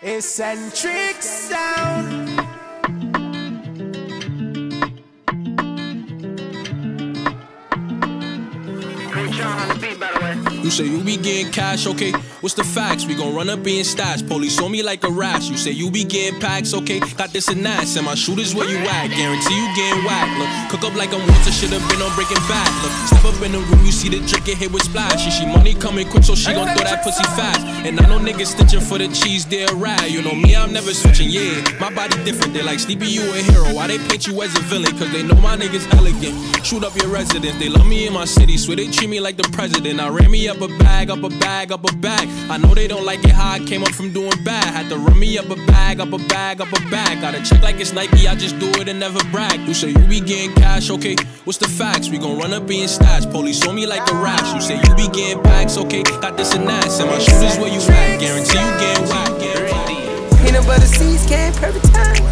Eccentric sound. You say you be getting cash, okay? What's the facts? We gon' run up in stash. Police on me like a rash. You say you be getting packs, okay? Got this and that. Send my shooters where you at. Guarantee you getting whacked. Look, cook up like I'm Walter. Should've been on Breaking Bad. Look, step up in the room. You see the drink get hit with splash. She money coming quick, so she gon' throw that pussy fast. And I know niggas stitching for the cheese, they're right. You know me, I'm never switching, yeah. My body different. They like Sleepy, you a hero. Why they paint you as a villain? Cause they know my niggas elegant. Shoot up your residence. They love me in my city, swear they treat me like the president. I ran me up a bag, up a bag, up a bag. I know they don't like it how I came up from doing bad. Had to run me up a bag, up a bag, up a bag. Gotta check like it's Nike, I just do it and never brag. You say you be getting cash, okay? What's the facts? We gon' run up in stash. Police on me like a rash. You say you be getting packs, okay? Got this and that. Send my shooters where you at. Guarantee you getting whacked. Peanut butter seeds came perfect time.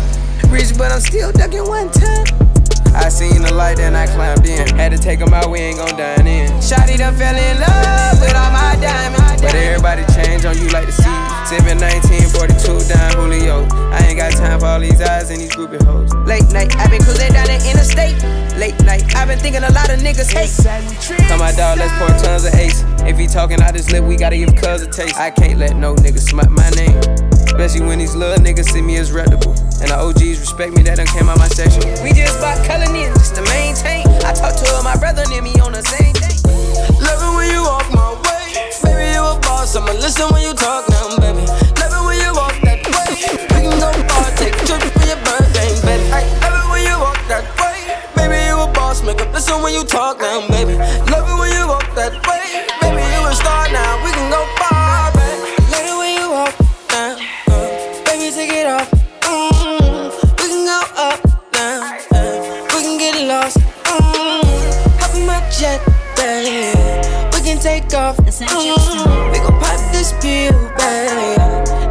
Rich but I'm still ducking one time. I seen the light and I climbed in. Had to take them out, we ain't gon' dine in. Shawty done fell in love with all my diamonds. But everybody change on you like the sea. 719, 42, Don Julio. I ain't got time for all these eyes and these groupie hoes. Late night, I been cruising down the interstate. Late night, I been thinking a lot of niggas hate. Come my dog, let's pour tons of ace. If he talking out his lip, we gotta give cuz a taste. I can't let no nigga smut my name. Especially when these little niggas see me as reputable. And the OGs respect me, that done came out my section. We just bought color in just to maintain. I talk to her, my brother and me on the same day. Love it when you off my way. Baby, you a boss, I'ma listen when you talk now, baby. Love it when you walk that way. We can go far, take trips for your birthday, baby. Ay, love it when you walk that way. Baby, you a boss, make up listen when you talk now, baby. Love it when you walk that way. Baby, you a star now, we can go far, baby. Love it when you walk now. Baby, take it off. We can go up now. We can get lost. Hop in my jet, baby. We can take off. We gon' pop this pill, baby.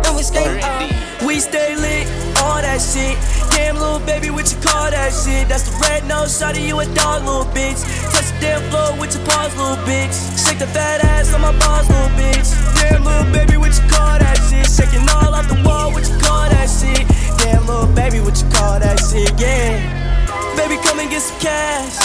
And we stay up. We stay lit, all that shit. Damn, little baby, what you call that shit? That's the red nose, shawty, you a dog, little bitch. Touch the damn floor with your paws, little bitch. Shake the fat ass on my balls, little bitch. Damn, little baby, what you call that shit? Shaking all off the wall, what you call that shit? Damn, little baby, what you call that shit, yeah. Baby, come and get some cash.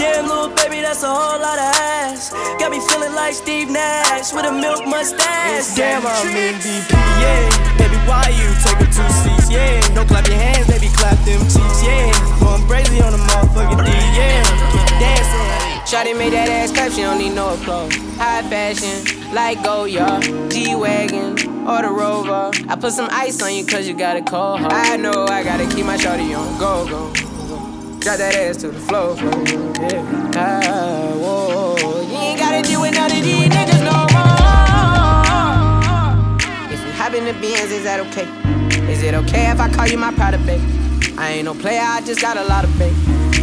Damn, little baby, that's a whole lot of ass. Got me feeling like Steve Nash with a milk mustache. Damn, I'm MVP, yeah. Baby, why you taking 2 seats, yeah. Don't clap your hands, baby, clap them cheeks, yeah. Going crazy on the motherfucking D, yeah. Keep dancing. Shawty made that ass clap, she don't need no applause. High fashion, like Goya, G-Wagon or the Rover. I put some ice on you cause you got a cold heart. I know I gotta keep my shawty on go-go. Drop that ass to the floor, yeah. Ah, whoa. You ain't gotta deal with none of these niggas no more. If you hop in the Benz, is that okay? Is it okay if I call you my Prada, babe? I ain't no player, I just got a lot of babe.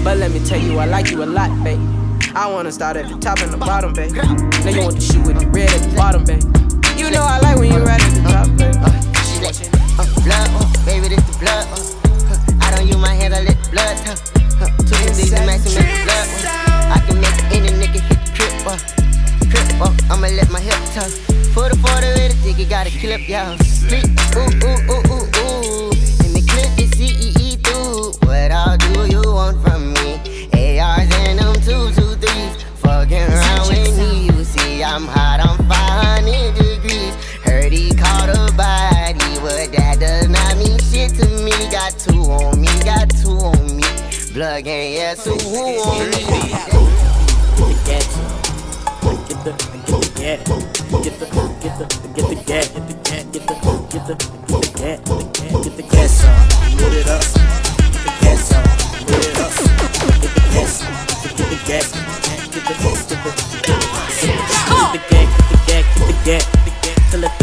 But let me tell you, I like you a lot, babe. I wanna start at the top and the bottom, babe. Now you want to shoot with the red at the bottom, babe. You know I like when you right at the top, babe. She like, blood, baby, this the blood, I don't use my hands, I let the blood, to these maximum blood. I can make any nigga hit the trip up. Trip up, I'ma let my hip tuck. For the 40 nigga gotta clip, y'all. Sleep, ooh, ooh, ooh, ooh, ooh. In the clip, it's CEE through. What all do you want from me? ARs and them 223s. Fucking around with me, you see, I'm hot, I'm 500 degrees. Heard he caught a body, but that does not mean shit to me. Got two on me, got two on me. Blood gang, yeah, so who on me? Get the till it's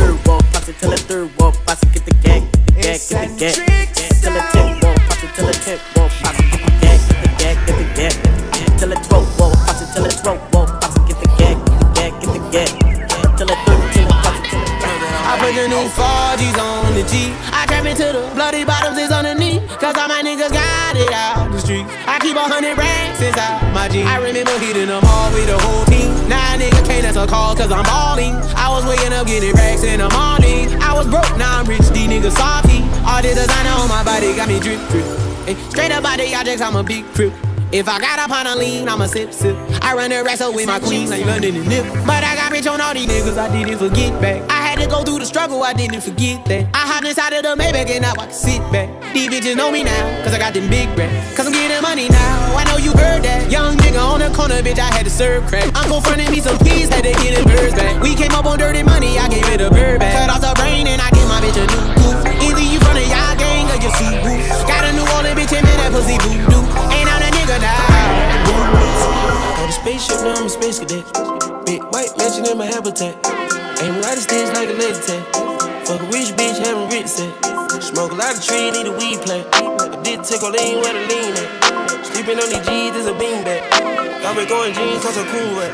roll, roll, pass it till it's roll, roll, pass it, get the gag, get the gag, till it's 13, pass it till it's roll. I put the new 4Gs on the G. I trap into the bloody bottoms is on the knee. Cause all my niggas got it out the streets. I keep 100 racks inside my jeans. I remember hitting them all with the whole team. Now a nigga can't answer calls cause I'm balling. I was waking up getting racks in the morning. I was broke, now I'm rich, these niggas about the objects, I'm a big trip. If I got up on a lean, I'm a sip. I run the wrestle with my queens, ain't running the nip. But I got rich on all these niggas, I didn't forget back. I had to go through the struggle, I didn't forget that. I hopped inside of the Maybach and now I can sit back. These bitches know me now, cause I got them big racks. Cause I'm getting money now, I know you heard that. Young nigga on the corner, bitch, I had to serve crack. Uncle fronted me some peas, had to get his birds back. We came up on dirty money, I gave it a bird back. Cut off the brain and I give my bitch a new coupe. Either you front of y'all gang or you see boo. Got a new Orleans bitch and man, that pussy voodoo. Ain't on that nigga. Got a spaceship, now I'm a space cadet. Big white mansion in my habitat. Aim right at stage like a laser tag. Fuck a rich bitch, having rich set. Smoke a lot of tree, need a weed plant. I did take all lean where to lean at. Sleeping on these G's, there's a beanbag. I've been going jeans, cause I'm cool at.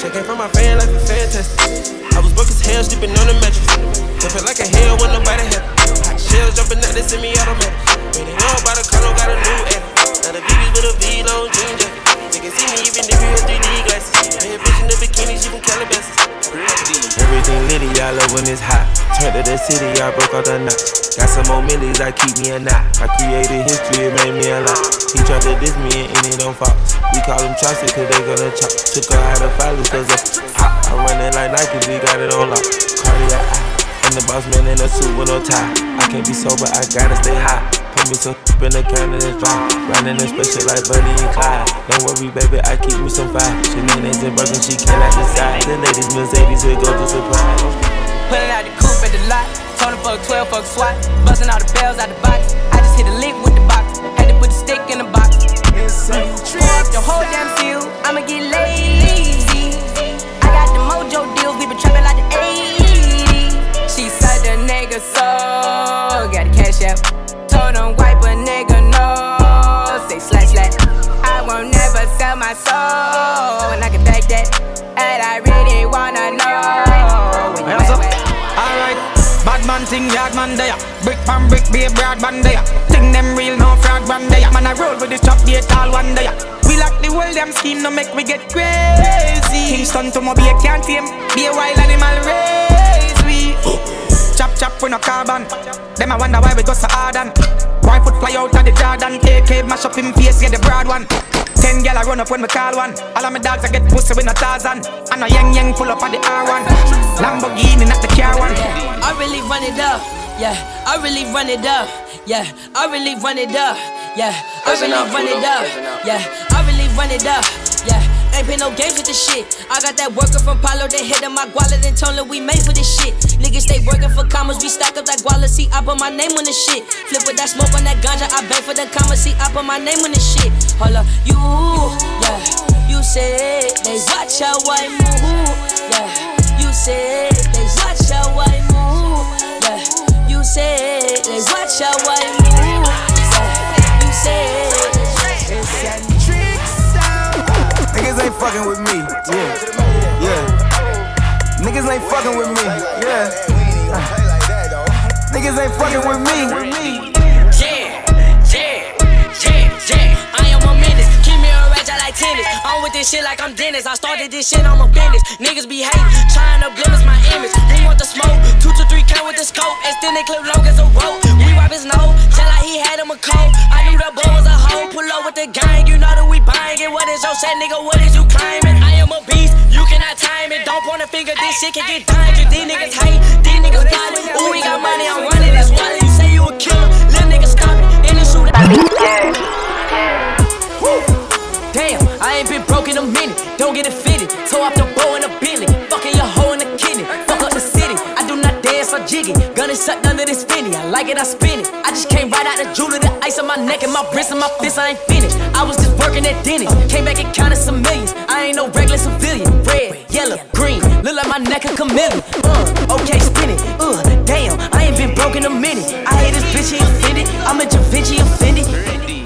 Checking from my fan life is fantastic. I was broke as hell, sleeping on the mattress. Jumping like a hell when nobody helped. Hot shells jumping out, they send me out of mattress. They know about a car, don't got a new app. Now the BB's with a V long jean jacket. They can see me even if you have 3D glasses. I hear bitch in the bikini, she from Calabasas. Everything litty, I love when it's hot. Turned to the city, I broke all the knots. Got some more millies, I keep me a knot. I created history, it made me a lot. He tried to diss me and ended on Fox. We call him Chaucer, cause they gonna chop. Took her out of follies, cause I'm hot. I'm running like Nike, we got it on lock. Cardiac, I'm the boss man in a suit with no tie. I can't be sober, I gotta stay high. Put me some in the can and it's dry. Running a special like Bunny and Clyde. Don't worry, baby, I keep me some fire. She needs and broken, she cannot decide. The ladies, Mercedes, will go to surprise. Put it out the coupe at the lot. Told her fuck 12, fuck SWAT. Busting all the bells out the box. I just hit a lick with the box. Had to put the stick in the box. Pour up the whole damn field. I'ma get lazy. I got the mojo deals. We been trapping like the 80s. She said the nigga so. Got the cash out. Don't wipe a nigga, no. Say slash slash. I won't never sell my soul. And I can back that. And I really wanna know. Hands up. Alright. Bad man thing, yard man there. Brick pan brick, be a broad man there. Think them real, no fraud man there. Man, I roll with the chop, be a tall one there. We lock the world, them scheme, no make we get crazy. Kingston to my be a can't tame. Be a wild animal race, we. Chop chop with no carbon. Them I wonder why we go so hard on. Why foot fly out of the Jordan. AK mash up him face, get the broad one. 10 gal I run up when we call one. All of my dogs I get pussy with no Tarzan. And a yang pull up on the R1. Lamborghini not the car one. I really run it up, yeah. I really run it up, yeah. I really run it up, yeah. I really run it up, yeah. I really run it up, yeah. Ain't play no games with this shit. I got that worker from Palo, they hit on my guala, then told them we made for this shit. Niggas stay working for commas, we stack up that guala, see I put my name on this shit. Flip with that smoke on that ganja, I bang for the commas, see I put my name on this shit. Hold up, you, yeah, you said they watch how I move, yeah, you said they watch how I move, yeah, you said they watch how I move, yeah, you said it's niggas ain't fucking with me, yeah, yeah. Niggas ain't fucking with me, yeah. Niggas ain't fucking with me, yeah. I am a menace, keep me a rage, I like tennis. I'm with this shit like I'm Dennis. I started this shit, I'm a business. Niggas be hating, trying to blemish my image. They want the smoke, 2 to 3K with the scope. And still they clip long as a rope. We wipe his nose, tell like he had him a cold. I knew that boy was a hoe, pull up with the gang. You know that we buying it, what is your shit, nigga, what is you claiming? I am a beast, you cannot time it. Don't point a finger, this shit can get dying. These niggas hate, these niggas got it. Ooh, we got money, I'm running this wallet. You say you a killer, little nigga stop it. In the shooter, damn, I ain't been broke in a minute. Don't get it fitted. Toe off the bow in a Bentley. Fucking your hoe in a kidney. Fuck up the city. I do not dance or jiggy. Gun is sucked under this spinny. I like it, I spin it. I just came right out the jewelry. The ice on my neck and my wrist and my fist. I ain't finished. I was just working at Dennis. Came back and counted some millions. I ain't no regular civilian. Red, yellow, green. Look like my neck a chameleon. Okay, spin it. Damn, I ain't been broke in a minute. I hate this bitch, he offended. I'm a Da Vinci offended.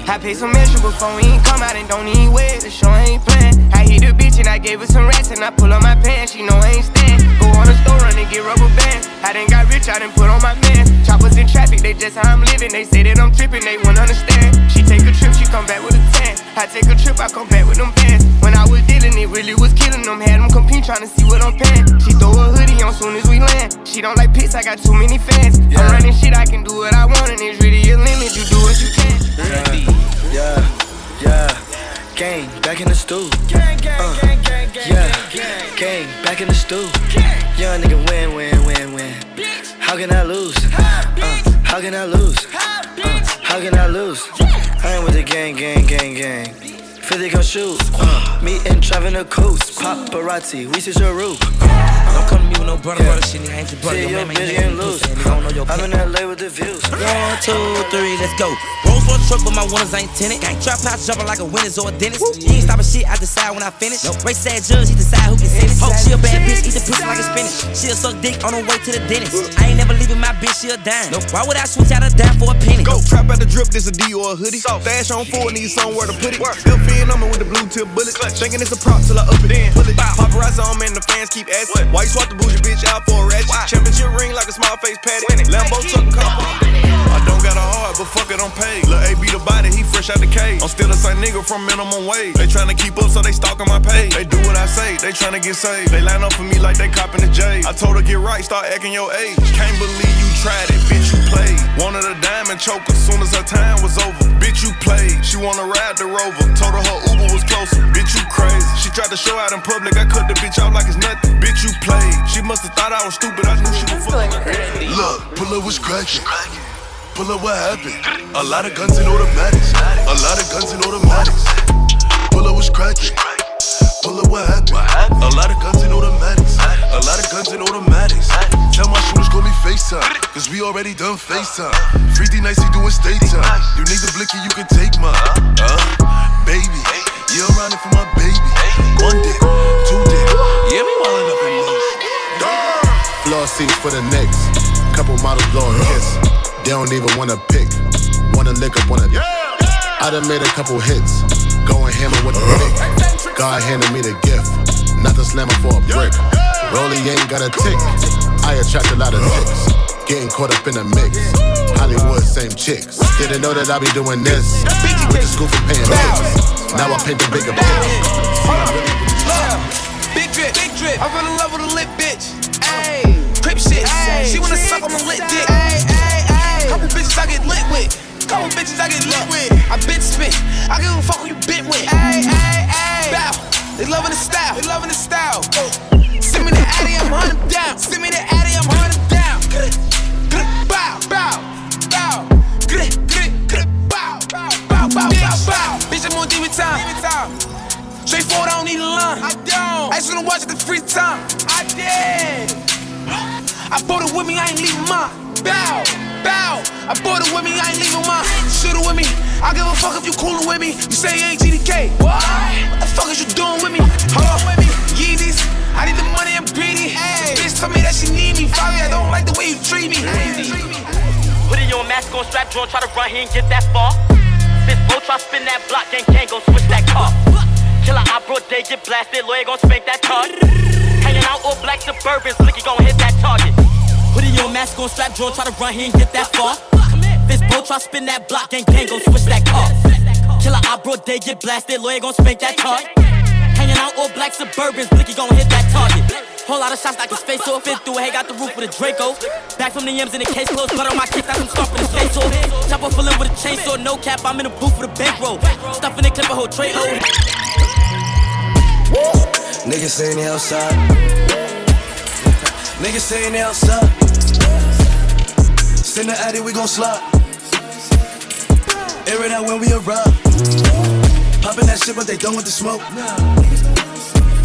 I paid some extra before we ain't come out and don't even wear it. The show ain't playing. I hit a bitch and I gave her some rats and I pull on my pants. She know I ain't stand. Go on the store run and get rubber bands. I done got rich, I done put on my man. Choppers in traffic, they just how I'm living. They say that I'm tripping, they won't understand. She take a trip, she come back with a tan. I take a trip, I come back with them pants. When I was dealing, it really was killing them. Had them compete trying to see what I'm paying. She throw a hoodie on soon as we land. She don't like pits, I got too many fans. Yeah. I'm running shit, I can do what I want and it's really a limit. You do what you can. Yeah. Yeah. back in the stool. Yeah, gang, back in the stool. Young nigga win. How can I lose? How can I lose? How can I lose? I ain't with the gang. 50 gon' shoot. Me and driving the coast. Paparazzi, we switch your roof. Don't come to me with no brother, brother shit, nigga. I ain't your brother. Your man ain't loose. I'm in LA with the views. 1, 2, 3, let's go. Rolls for the truck, but my winners ain't tinted. Trap house jumping like a winner's or a dentist. He ain't stopping shit, I decide when I finish. Race sad judge, he decide who can sentence. Hope she a bad bitch, eat the pussy like a spinach. She'll suck dick on her way to the dentist. I ain't never leaving my bitch, she'll dime. Why would I switch out a dime for a penny? Go trap out the drip, this a D or a hoodie. Stash on four, need somewhere to put it. Still feeling on me with the blue tip bullet. Thinking it's a prop till I up it. Pull it. Paparazzi on me and the fans keep asking. What? Why you swap the bougie bitch out for a ratchet? Why? Championship ring like a small face patty. Lambo tucking cop. I don't got a heart, but fuck it, I'm paid. Lil' A be the body, he fresh out the cage. I'm still the same nigga from minimum wage. They tryna keep up, so they stalking my page. They do what I say, they tryna get saved. They line up for me like they copping the J. I told her get right, start acting your age. Can't believe you tried it, bitch, you played. Wanted a diamond choker, soon as her time was over. Bitch, you played. She wanna ride the Rover. Told her her Uber was closer. Bitch, you crazy. She tried to show out in public, I cut the bitch out like it's nothing. Bitch, you played. She must've thought I was stupid, I knew she was fucking. Look, pull up, was cracking. Pull up, what happened? A lot of guns and automatics. A lot of guns and automatics. Pull up, was cracking. Pull up, what happened? A lot of guns and automatics. A lot of guns and automatics. Tell my shooters call me FaceTime, cause we already done FaceTime. 3D nights he doing stay time. You need the blicky, you can take mine. Baby, yeah, I'm riding for my baby. 1 day, 2 days, yeah, we wildin' up in loose. Floor seats for the Knicks. Couple models blowing kiss. They don't even wanna pick. Wanna lick up, wanna I done made a couple hits. Going hammer with a pick. God handed me the gift. Not the slammer for a brick. Rollie ain't got a tick. I attract a lot of dicks. Getting caught up in the mix. Hollywood, same chicks. Didn't know that I be doing this. Went to school for paying bills. Now I paint the bigger picture. Big drip, big drip. I run in love with a lit bitch. Ayy, crip shit. Ayy, she wanna suck on my lit dick. Ayy, ayy, ayy. Couple bitches I get lit with. Couple bitches I get lit with. I been spit. I give a fuck who you been with. Ayy, ayy, ayy. Bow. They loving the style. They loving the style. Send me the Addy, I'm hunting down. Send me the Addy, I'm hunting down. Bow, bow, bow. Bow, bow, bow, bow, bow. Bitch, I'm on TV time. Straightforward, I don't need a line. I don't. I just wanna watch it the free time. I did. I bought it with me, I ain't leaving mine. Bow, bow. I bought it with me, I ain't leaving mine. Shoot it with me. I give a fuck if you coolin' with me. You say you ain't GDK. What the fuck is you doing with me? Hold on with me. Yeezys. I need the money, I'm greedy. Ayy. Bitch told me that she need me. Probably I don't like the way you treat me. Putting your mask on, strap drawn, try to run here and get that far. This low, try spin that block, gang gon' switch that car. Killer, I brought day, get blasted, lawyer gon' spank that card. Hanging out all black Suburbans, licky gon' hit that target. Putting your mask on, strap drawn, try to run here and get that far. This blow, try spin that block, gang gon' switch that car. Killer, I brought day, get blasted, lawyer gon' spank that card. Hanging out all black Suburbans, blicky gon' hit that target. Whole lot of shots like his face off, fit through a hay, out the roof with a Draco. Back from the M's in the case closed, blood on my kicks, I can stomp in his face off. Chopper fillin' with a chainsaw, no cap, I'm in the booth with a bankroll. Stuffin' and clip a whole tray hole. Niggas sayin' they outside. Niggas sayin' they outside. Send the Addy, we gon' slide. Air it out when we arrive. Poppin' that shit, but they done with the smoke.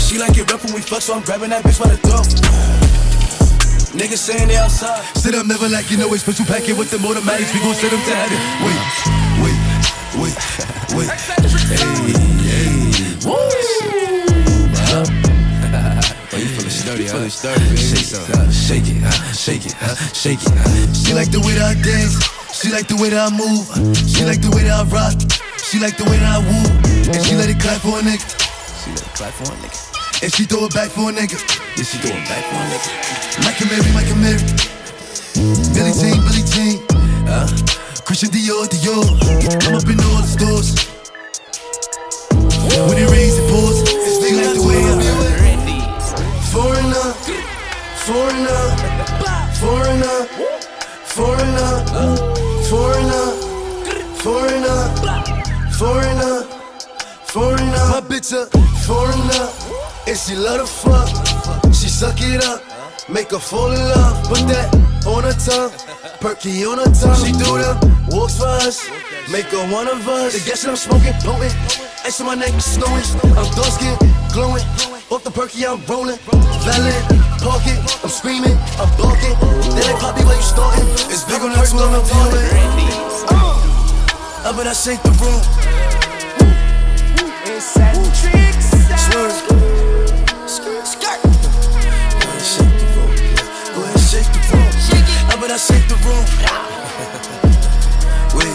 She like it rough when we fuck, so I'm grabbing that bitch by the throat. Niggas saying they outside. Sit up, never like you know it's special packet with them automatics. We gon' set them to have it. Wait. Hey. Oh, you feelin' sturdy, baby. Shake it. She like the way that I dance. She like the way that I move. She like the way that I rock. She like the way that I woo. And she let it clap for a nigga. And she throw it back for a nigga. Yeah, she throw it back for a nigga. Mike and Mary. Billie Jean. Christian Dior. I'm up in all the stores. When it rains, it pours. She like the way I do it. Foreigner. My bitch She love to fuck, she suck it up, make her fall in love. Put that on her tongue, perky on her tongue. She do them walks for us, make her one of us. The gas that I'm smoking, blowing, ice on my neck, snowing. I'm dark skin, glowing, off the perky I'm rolling. Valid, pocket, I'm screaming, I'm barking. They like poppy where you starting. It's big on the perk when I'm falling. I bet I shake the room. It's Eccentrix. I shake the room. Wait.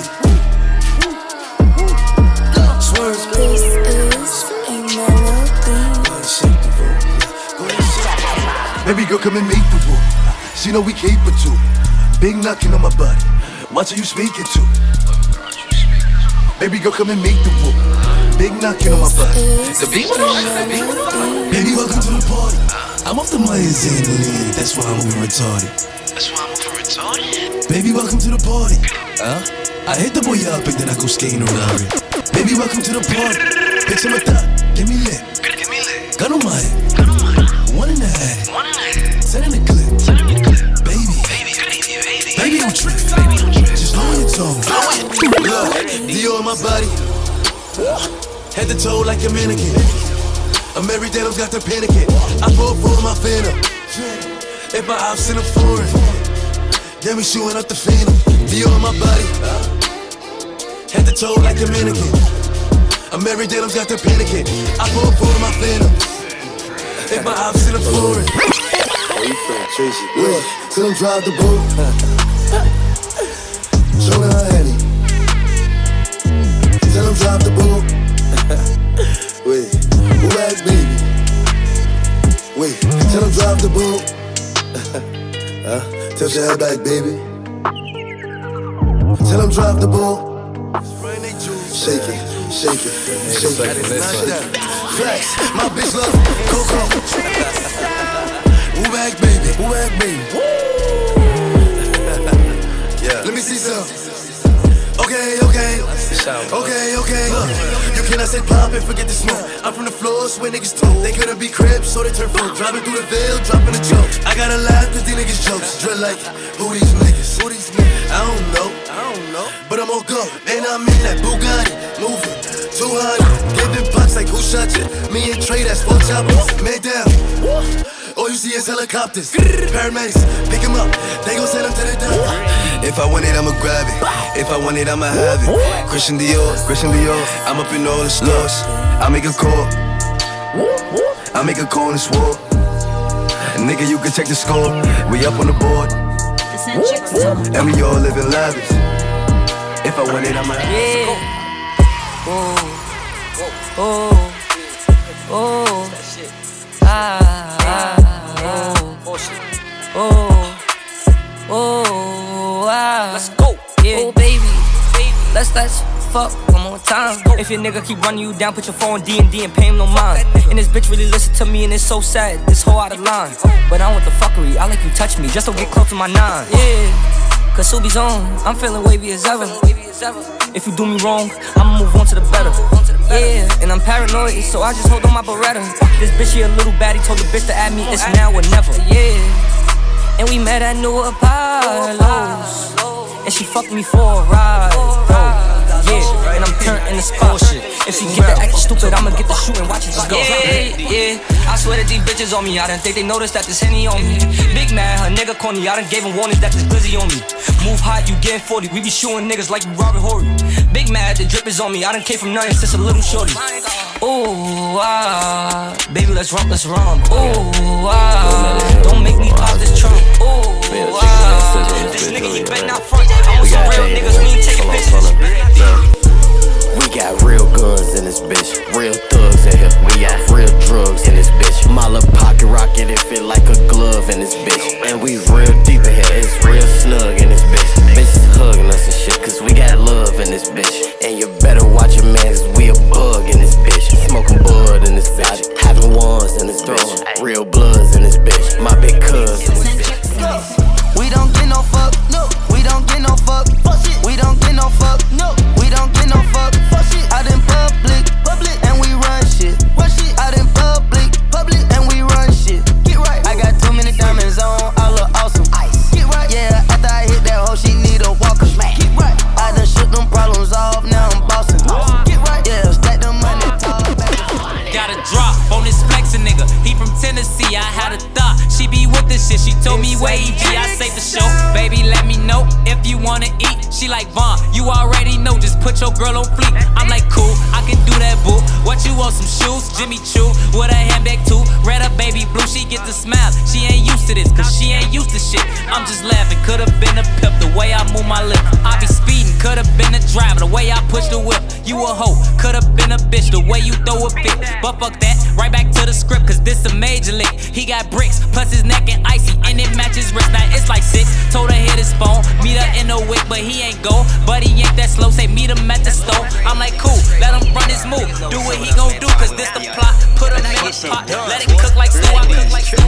Swerve. This is a melody. Baby girl, come and make the woo. She know we capable too. Big knocking on my body. Watch who you speaking to. Baby girl, come and make the woo. Big knocking on my body. The beat went on. Baby, welcome to the party. I'm off the Myers and lean. That's why I'm over retarded. Baby, welcome to the party. I hit the boy up and then I go skating around it. Baby, welcome to the party. Pick some of that, give me lit. Gun on my head. One in the head. Send in the clip. Baby, baby, don't trip. Just blow on your toe. Look, Dior on my body. Head to toe like a mannequin. I'm every day, I've got to panic it. I brought food my phantom. If my ops in a foreign. Get me shooting up the phantom. Dior on my body. Head to toe like a mannequin. I'm every day, I've got to panic it. I pull up on my phantom. If my ops in a foreign. Look, till I'm drive the boat. Showing her Henny. Till I'm drive the boat. Wait, who asked baby? Wait, till I'm drive the boat. Touch your head back, baby. Tell him drop the ball. Shake it, shake it, shake it. Flex, my bitch love Coco. Woo back, baby, woo back, baby. Yeah. Let me see some. Okay. You cannot say pop and forget the smoke. I'm from the floors where niggas told. They couldn't be cribs, so they turn pro. Driving through the veil, dropping a joke. I gotta laugh cause these niggas jokes. Drill like, who these niggas? I don't know. But I'm on go. And I'm in that Bugatti, moving 200. Giving pops like who shot you? Me and Trey, that's 4 choppers. Made down. All you see is helicopters. Paramedics, pick him up. They gon' send him to the dump. If I want it, I'ma grab it. If I want it, I'ma have it. Christian Dior. I'm up in all the stores. I make a call. And it's war. Nigga, you can check the score. We up on the board. And we all living lavish. If I want it, I'ma have it. Let's go. Yeah. Oh baby, let's touch. Fuck one more time. If your nigga keep running you down, put your phone on D&D and pay him no mind. And this bitch really listen to me and it's so sad. This whole out of line. But I want the fuckery. I like you touch me just to get close to my nine. Yeah. Cause Subi's on, I'm feeling wavy as ever. If you do me wrong, I'ma move on to the better. Yeah, and I'm paranoid, so I just hold on my Beretta. This bitch here a little baddie, told the bitch to add me, it's now or never. Yeah, and we met at New Apollo's. And she fucked me for a ride, bro. Yeah, and I'm turned in the spot. If she get the acting stupid, I'ma get the shoot and watch it just go. Yeah, I swear that these bitches on me. I done think they noticed that this Henny on me. Big man, her nigga corny. I done gave him warnings that this glizzy on me. Move hot, you getting 40. We be shooting niggas like you Robert Horry. Big man, the drip is on me. I done came from nothing since a little shorty. Ooh, ah, baby, let's romp. Ooh, ah, don't make me pop this trunk. Ooh, ah, this nigga, he better not front. I want some real niggas, we ain't taking bitches. We got real guns in this bitch, real thugs in here. We got real drugs in this bitch. My little pocket rocket, it fit like a glove in this bitch. And we real deep in here, it's real snug in this bitch. Bitches hugging us and shit, cause we got love in this bitch. And you better watch your man, cause we a bug in this bitch. Smoking bud in this bitch, having ones in this bitch. Real bloods in this bitch, my big cuz in this bitch. We don't get no fuck, no, we don't get no fuck. She like, Vaughn, you already know, just put your girl on fleek. I'm like, cool, I can do that, boo. What you want, some shoes? Jimmy Choo, with a handbag too. Red up, baby blue, she get the smile. She ain't used to this, cause she ain't used to shit. I'm just laughing, could've been a pimp, the way I move my lip. I be speeding, could've been a driver, the way I push the whip. You a hoe, could've been a bitch, the way you throw a fit. But fuck that, right back to the script, cause this a major lick. He got bricks, plus his neck and icy, and it matches wrist. Now it's like 6, told her hit his phone. Meet her in the wick, but he ain't go. But he ain't that slow, say meet him at the store. I'm like, cool, let him run his move. Do what he gon' do, cause this the plot. Put him in his pot, let it cook like stew. I cook like stew.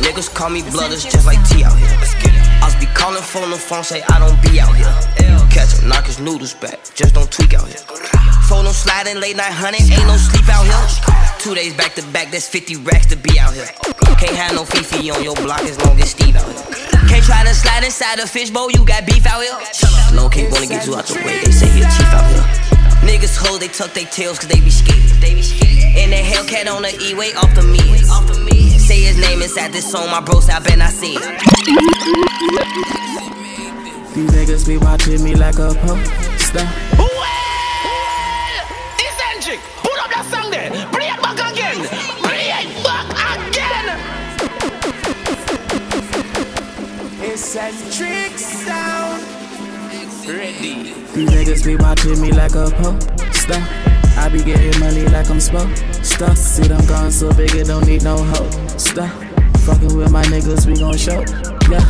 Niggas call me blooders just like T out here. I be calling phone to phone, say I don't be out here. Catch him, knock his noodles back, just don't tweak out here. Phone on sliding, late night hunting, ain't no sleep out here. 2 days back to back, that's 50 racks to be out here. Can't have no Fifi on your block as long as Steve out here. Can't try to slide inside a fishbowl, you got beef out here. Lone King wanna get you out the way, they say he a chief out here. Niggas hold, they tuck their tails cause they be scared. And that Hellcat on the E-way off the me. Say his name inside this song, my bro, I bet I see it. These niggas be watching me like a poster. Well, Eccentric, put up that song there. Eccentric sound. Ready. These niggas be watching me like a poster. I be getting money like I'm supposed to. See them gone so big it don't need no holster. Fucking with my niggas we gon' show. Yeah.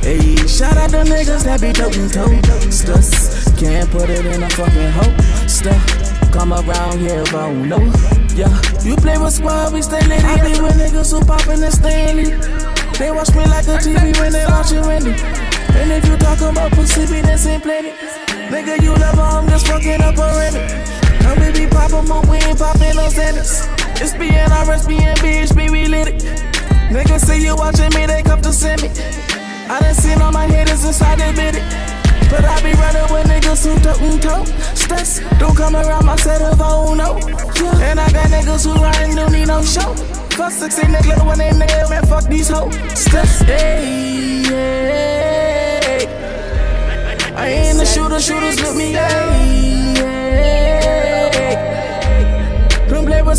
Hey, shout out the niggas that be toting toasters. Can't put it in a fucking holster. Come around here but no. Yeah. You play with squad, we stay lit. I be with niggas who poppin' and stayin'. They watch me like a TV when they watchin' Wendy. And if you talk about pussy, be dancing plenty. Nigga, you love her, I'm just fucking up already. Her baby poppin', but we ain't poppin' no standards. It's BNRS, BNBHB, we lit it. Nigga, see you watchin' me, they come to see me. I done seen all my haters inside this bitty. But I be running with niggas who don't stress. Don't come around my set of oh no. And I got niggas who riding, don't need no show. Fuck 16 niggas when they nail, man, fuck these hoes. Steps, ayy, ayy. I ain't the shooter, shooters with me, ayy, ayy. Don't play with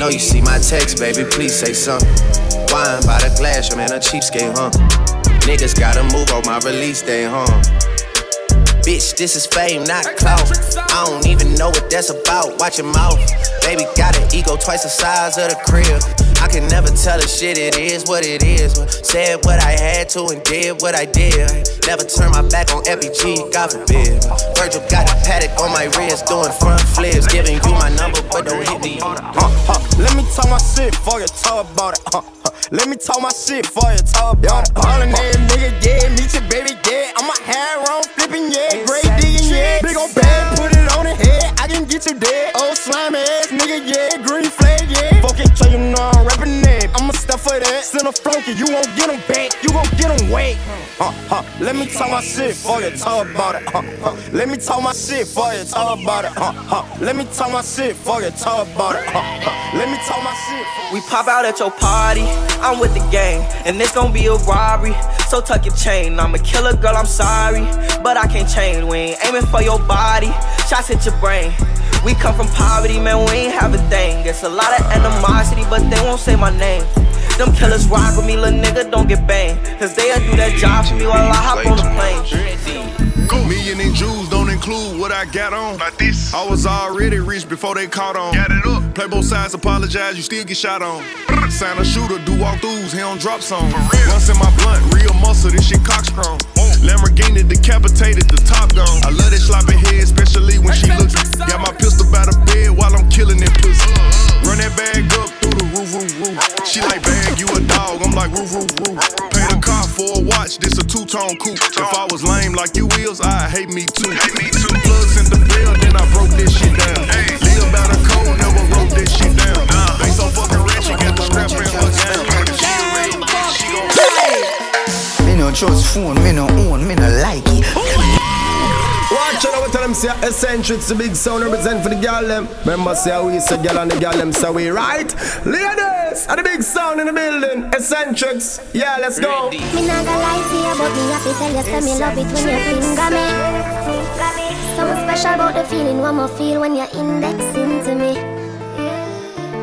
No, you see my text, baby, please say something. Wine by the glass, your man a cheapskate, huh? Niggas gotta move on my release day, huh? Bitch, this is fame, not clout. I don't even know what that's about, watch your mouth. Baby got an ego twice the size of the crib. I can never tell a shit, it is what it is. Said what I had to and did what I did. Never turn my back on FBG, God forbid. Virgil got a paddock on my wrist, doing front flips. Giving you my number, but don't hit me. Let me talk my shit before you talk about it. Let me talk my shit before you talk about it. Ballin' ass nigga, yeah, meet your baby, yeah. I'm a hair on flipping, yeah, great digging, yeah. Big ol' bag, put it on the head, I can get you dead. Old slimy ass nigga, yeah, green flag, yeah. Fucking tell you know I'm rappin' that, I'ma step for that. Send a flunky, you won't get him back, you gon' get him wet. Let me talk my shit before you talk about it. Let me talk my shit before you talk about it. Let me talk my shit before you talk about it. Let me talk my shit. We pop out at your party, I'm with the gang, and it's gon' be a robbery. So tuck your chain, I'm a killer girl, I'm sorry, but I can't change. We ain't aiming for your body, shots hit your brain. We come from poverty, man, we ain't have a thing. It's a lot of animosity, but they won't say my name. Them killers rock with me, little nigga, don't get banged. Cause they'll do that job for me while I hop on the plane. Million in jewels don't include what I got on. Like this. I was already rich before they caught on. Got it up. Play both sides, apologize, you still get shot on. Sign a shooter, do walkthroughs, he don't drop songs. Once in my blunt, real muscle, this shit cocksprung. Lamborghini decapitated, the top gone. I love that sloppy head, especially when she looks. Got my pistol by the bed while I'm killing that pussy. Run that bag up through the roof, roof, roof. She like, bag, you a dog, I'm like, roof, roof, roof. Paid a cop for a watch, this a two-tone coupe. If I was lame like you is, I hate me too. Plugs in the bell, then I broke this shit down. me no like it. Watch out, I will tell them, say Eccentrics, the big sound represent for the gal them. Remember, say how we say gal and the gal them, say we right? Ladies, and the big sound in the building, Eccentrics, yeah, let's go. Me not gonna lie to you, but me happy tell you, say me love it when you finger me. Something special about the feeling, one more feel when you're indexing to me.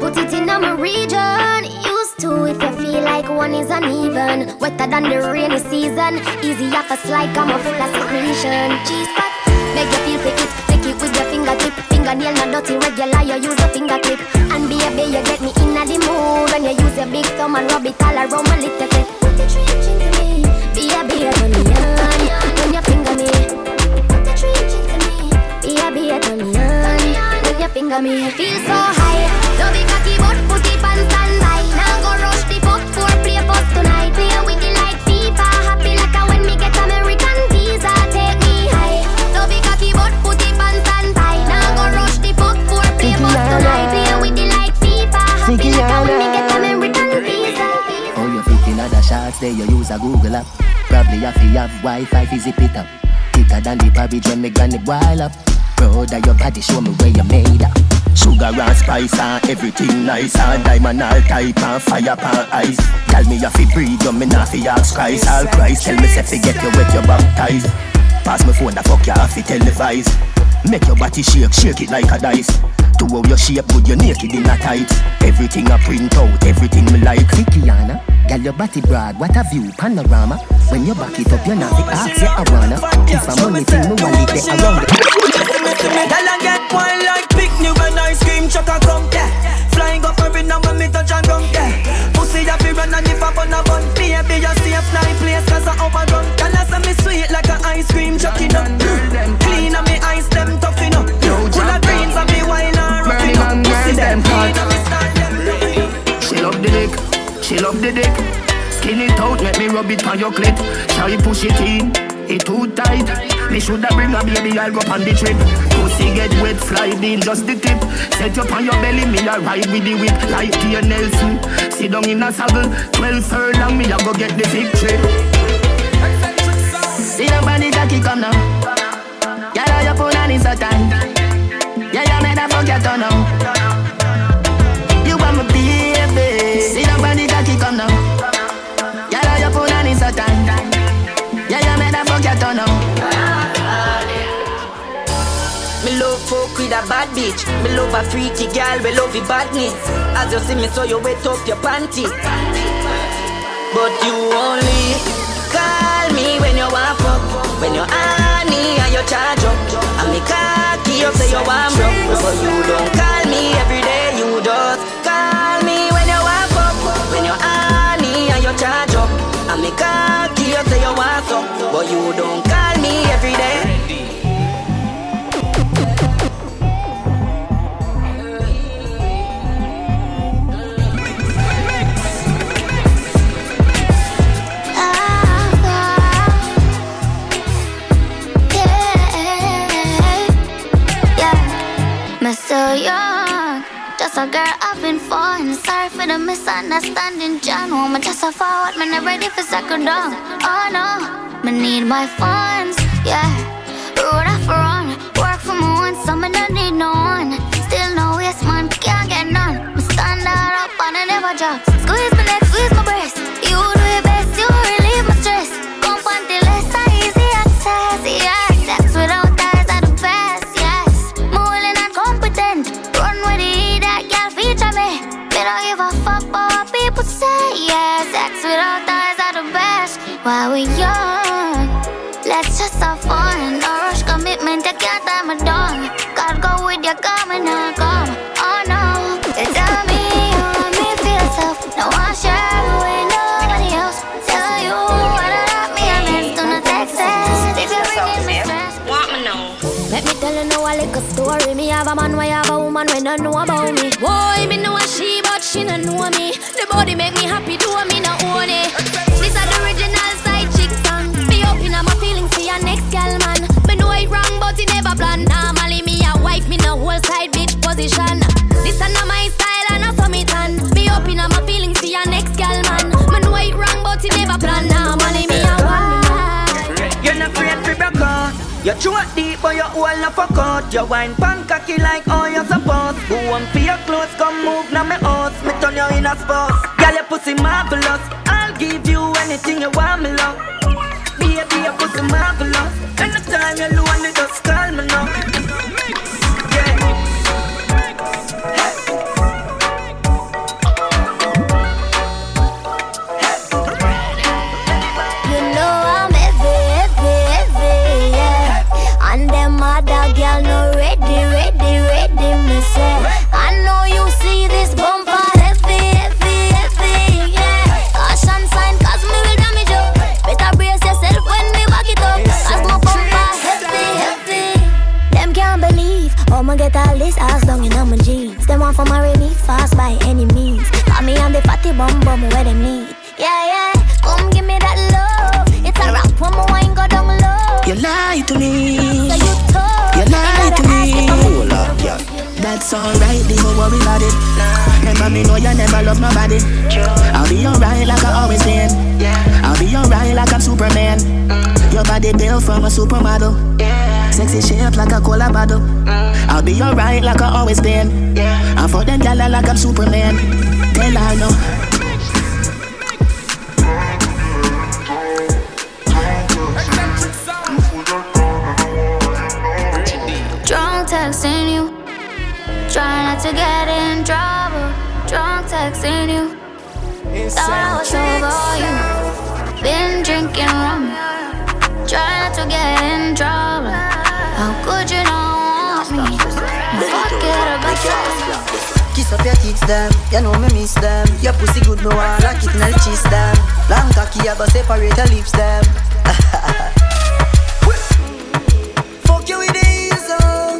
Put it in my region, used to if you feel like one is uneven. Wetter than the rainy season, easy up a slide, come a full of secretion. Cheese pack, make you feel pick it, take it with your fingertip. Fingernail not dirty, regular, you use a fingertip. And baby, you get me in the mood when you use your big thumb and rub it all around my little tip. Put the 3 inch into me, baby, turn me on, when you finger me. Put the 3 inch into me, baby, turn me on, when you finger me. Feel so high, don't be cocky but put it on standby. Now go rush the fuck for play for tonight. Play with the light FIFA, happy like when me get American visa. Take me high, don't be cocky but put it on standby. Now go rush the fuck for play for tonight. Play with the light FIFA, happy like when me get American visa. All your freaking other shots there, you use a Google app. Probably have to have Wi-Fi to zip it up. Thicker than the cabbage when me granny boil up. Brother, your body show me where you made up. Sugar and spice and everything nice and diamond all type and fire and ice. Tell me if you breathe, you me not fi ask Christ. All Christ tell me if you get you wet, you baptized. Pass me phone, the fuck you have to televise. Make your body shake, shake it like a dice. To how your shape good, you naked in a tight. Everything I print out, everything me like. Vickiana, girl your body broad, what a view, panorama. When you back it up, you not fi ask you a wanna. If I'm only thing, me wallet it around the girl I get one like picnic and ice cream chuck a come there. Flying up every now when me touch a ground there. Pussy a be run and if I burn a bun. Baby you see a fly place cause I overdone. Girl I say me sweet like a ice cream chucking up. Clean and me ice them toughen up. Full of greens and me wine and roughing up. Pussy them clean and me start them. She love the dick, she love the dick. Skin it out, make me rub it on your clit. Shall we push it in? It too tight. Me shoulda bring a baby, I'll go on the trip. Pussy get wet, fly in just the tip. Set up on your belly, me a ride with the whip. Like Tia Nelson, sit down in a saddle. 12 furlong, me a go get the victory. See the body cocky come now. Get all your phone and it's a time. Yeah, you made a fuck your turn now. You want me baby. See the body cocky come now. Get all your phone and it's a time. Me love folk with a bad bitch. Me love a freaky girl, we love the badness. As you see me, so you wet up your panty. But you only call me when you want fuck. When you're honey and you charge up. And me cocky, you say you want broke. But you don't call me every day, you just call me when you want fuck. When you're honey and you charge up. And me cocky. You say you want some, but you don't call me every day. Yeah. Me so young, just a girl I've been falling. Sorry for the misunderstanding, John. Woman, just a forward, man, I'm ready for second down. Oh no, me need my funds, yeah. Road off run, work for my own, so me don't need no one. Still no waste man, can't get none. Me stand up and I never drop. Squeeze my neck, squeeze my breast. You do your best, you relieve my stress. Come on the less, I easy access, yeah. Sex without ties are the best, yes. More and competent, run with the heat that girl feature me. Me don't give a fuck what people say, yeah. Sex without ties. While we young, let's just have fun. No rush commitment, you can't time me done. God go with your come and I'll come. Oh no, you tell me you want me for yourself. No one share with nobody else. Tell you what I love me and then do not access. Did you really miss me? Want me now? Let me tell you now a little story. Me have a man, why have a woman when don't know about me. Boy, me know a she, but she don't know me. The body make me happy, do me not own it. This are the original. Next girl man, me know it wrong but it never plan. Normally me a wife, me no whole side bitch position. This a not my style and not for me tan. Me open up my feelings for your next girl man. Me know it wrong but it never plan. Normally me a wife. You throat deep but your whole not fuck out. You wine pan cocky like all you're supposed. Who want for your clothes, come move now me house. Me turn you in a spouse. Girl, your pussy marvelous. I'll give you anything you want me love. Baby, your pussy marvelous. Anytime you're low and you just call me now. For marry me fast by any means. Got me on the fatty bum bum where they need. Yeah, yeah, come give me that love. It's a rap when my wine go down low. You lie to me. So you lie to me. Hold up, yeah. That's alright, don't worry about it. Remember me know you never love nobody. I'll be alright like I always been. I'll be alright like I'm Superman. Your body built from a supermodel. Sexy shape like a cola bottle. I'll be alright like I always been. And for them gala like I'm Superman. Tell her no. Drunk texting you, try not to get in trouble. Drunk texting you, thought I was over you. Been drinking rum, try not to get in trouble. How could you not want me? Fuck it about you. Kiss up your tits them, you know me miss them. Your pussy good no I like it and cheese them. Long cocky but separate your lips them. Fuck you with the easel.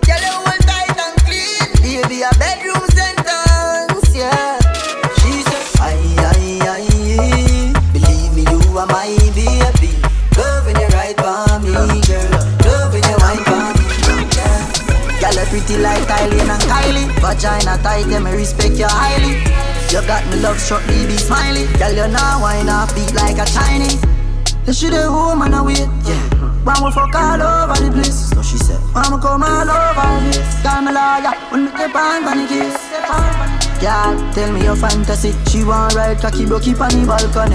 Girl you all tight and clean. Baby a bedroom sentence, yeah. She said, I believe me you are my baby. Loving you right by me girl. Pretty like Kylie and Kylie. Vagina tight, yeah, me respect you highly. You got me love struck, baby, smiley. Girl, you know why not beat like a Chinese. You should have home and I wait, yeah. One will fuck all over the place. So she said, I'ma come all over this. Call me lawyer, when me keep on funny kiss. Girl, tell me your fantasy. She want ride cocky, but keep on the balcony,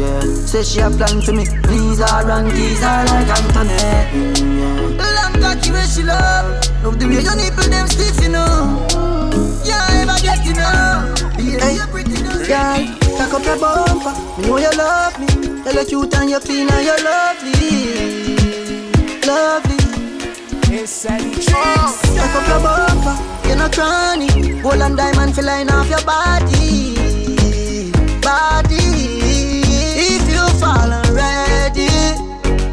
yeah. Say she a plan for me. Please her and keys her like Anthony, yeah. Long cocky where she love. Love the way your nipple them stiff, you know. Yeah, ever get you know. Hey, girl, cock up your bumper. Me know you love me. Tell you cute and you clean and you lovely, lovely. Eccentrix, oh, cock up your bumper. You're not cranny. Gold and diamond feel line off your body, body. If you fall already,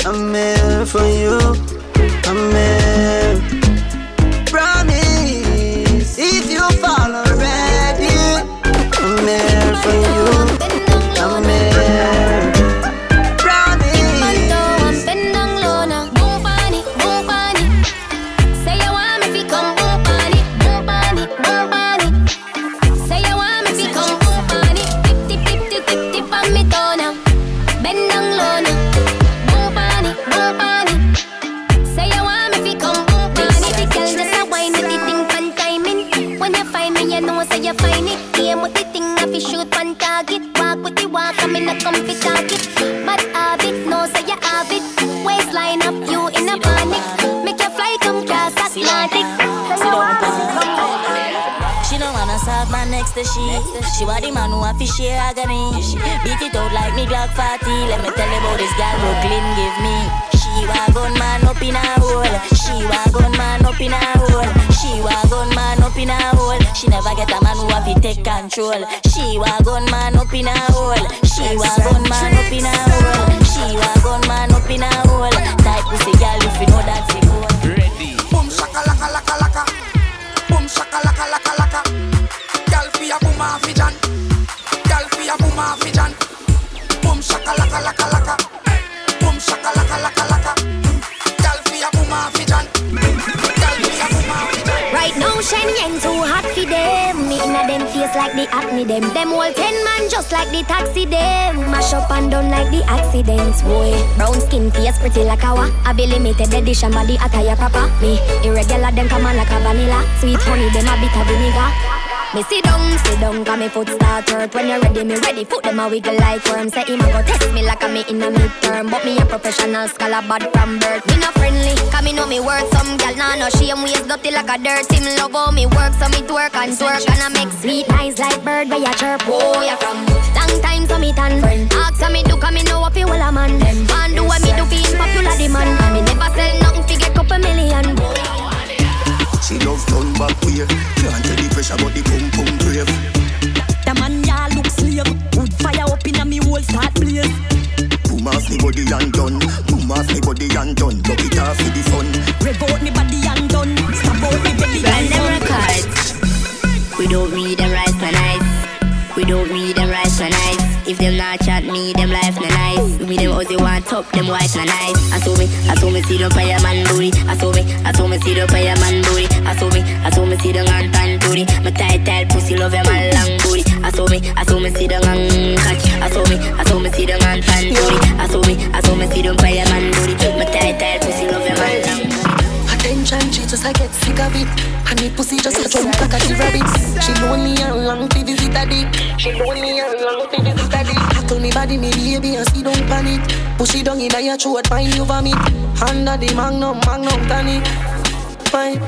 I'm here for you. I'm here. Promise. If you fall already, I'm here for you. I'm here. She was the man who a fish here agony. Beat it out like me Glock 40. Let me tell you about this girl Brooklyn give me. She was gun man up in a hole. She was gun man up in a hole. She was gun man up in a hole. She never get a man who a fi take control. She was gun man up in a hole. She was gun man up in a hole. She was gun man up in a hole. Type pussy girl if you know that's the goal. Ready. Boom shaka laka laka laka. Boom shaka laka laka laka. Boom afijan, girl fi a boom afijan. Boom shaka laka laka laka. Boom shaka laka laka laka. Girl fi a boom afijan. Girl fi a boom afijan. Right now. push and yang too hot for them. Me inna them face like the acne them. Them all 10 man just like the taxi them. Mash up and down like the accidents boy. Brown skin face pretty like a wa. I be limited edition body attire proper. Me irregular them come on like a vanilla. Sweet honey them a bit of vinegar. Me sit down, got me foot start hurt. When you're ready, me ready, foot them a wiggle like worm. Say him a go test me like a me in a midterm. But me a professional scholar, bad from birth. Me not friendly, cause me know me worth. Some gal nah no shame, waist dirty like a dirt. Him love how me work, so me twerk and twerk. And I make sweet eyes like bird where ya chirp. Oh, ya from long time, so me tan. Ask how me do, cause me know what feel a man. Man do what me do, feel popular demand. And me never sell nothing, fi get couple million. She love turn back way. Can't tell the pressure but the pum-pum brave. The man ya look slave. Wood fire up inna me whole start blaze. Boom off me body and done. Boom off me body and done. Buck it off with the fun. Rev out me body and done. Stab out me belly and done. Brand them records. We don't read them rice for nice. We don't read them rice for nice. If them not chat me, them life na nice. Me them hoes they want top, them white na nice. I saw me see them fire man booty. I saw me see them fire man booty. I saw me see them on pan booty. My tight pussy love them all long booty. I saw me see them on catch. I saw me see them on pan booty. I saw me see them fire man booty. My tight pussy love them all long booty. Attention, she just I get sick of it. And me pussy just a jump like a rabbit. She lonely and long to visit a dick. She lonely and long to visit a dick. Tell me body me baby and she don't panic. Push it down in a throat, find you vomit. Under the magnum tanny. Fine.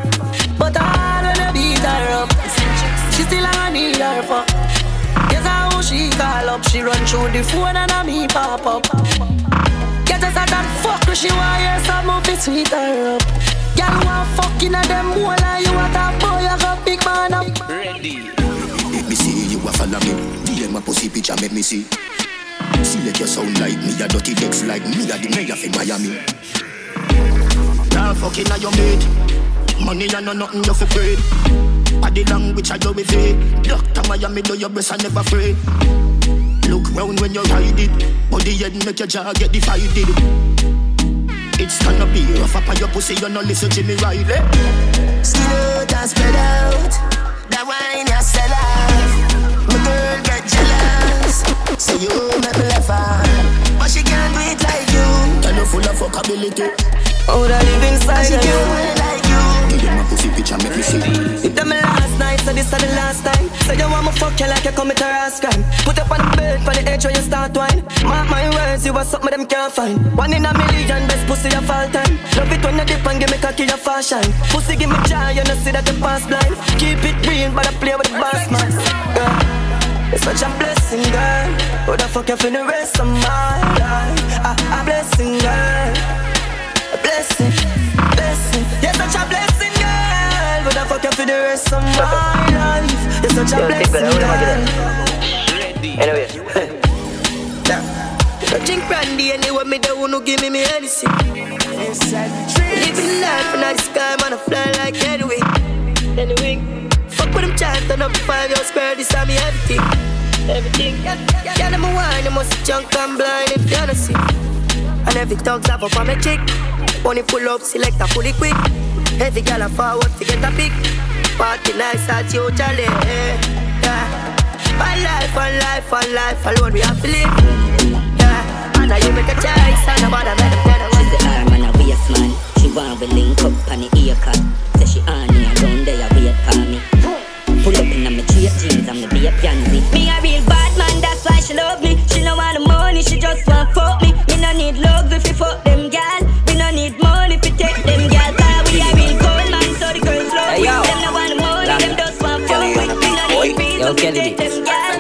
But I wanna beat her up. She still I need her for. Guess how she call up. She run through the phone and I me pop up. Get us at that fuck. She wire some of it sweet her up. Y'all want fucking at them wall and you want a boy, you got big man up. Ready. Make me see you a follow me. DM my pussy picture, make me see. Select your sound like me, a dirty decks like me, a the mayor in Miami. Y'all fucking at your maid. Money and no nothing you for bread. Body language I do with it. Doctor Miami do your best and never free. Look round when you ride it. Body head make your jaw get divided. It's gonna be rough up on your pussy, you no listen to me right, eh? Skin out and spread out. That wine you sell off. My girl get jealous. So you make me laugh her. But she can't do it like you. Tell you full of fuckability. Oh, that live inside she of you. Like you. Give them a pussy picture, make me see. You tell me last night, so this is the last time. Say so you want me fuck you like you commit a rash crime. Put up on the bed for the edge when you start whine. Mark my words, you are something them can't find. 1 in a million, best pussy of all time. Love it when you dip and give me cocky your fashion. Pussy give me joy, you know see that you pass blind. Keep it real, but I play with the boss man. Girl, it's such a blessing, girl. Who the fuck you for the rest of my life? A blessing, girl. A blessing, blessing. You're such a blessing, girl. Who the fuck you for the rest of my life? You're such a blessing, girl. Anyway. Drink brandy anyway, me the one who give me anything. Living life in the sky, man, I fly like anyway. Fuck with them chant on up 5 years square, this time me everything. Yeah, them a wine, them must junk and blind if you don't see. And every dog's up on my chick. Only pull up, select a fully quick. Every gal a forward to get a pick. Party nice at your challenge. One life, one life, one life alone we have to live. Now you make a choice, I know what I better, better. She's the arm and a waist man. She want we link up and the ear cut. Say she on me, I don't dare wait for me. Pull up in my cheap jeans, I'm the be a pansy. Me a real bad man, that's why she love me. She no want the money, she just want fuck me. Me no need love if you fuck them gal. We no need money if you take them gal. Cause we a real cold man, so the girls love me. Them no want the money, them just want fuck me. We no need peace if you take them gal.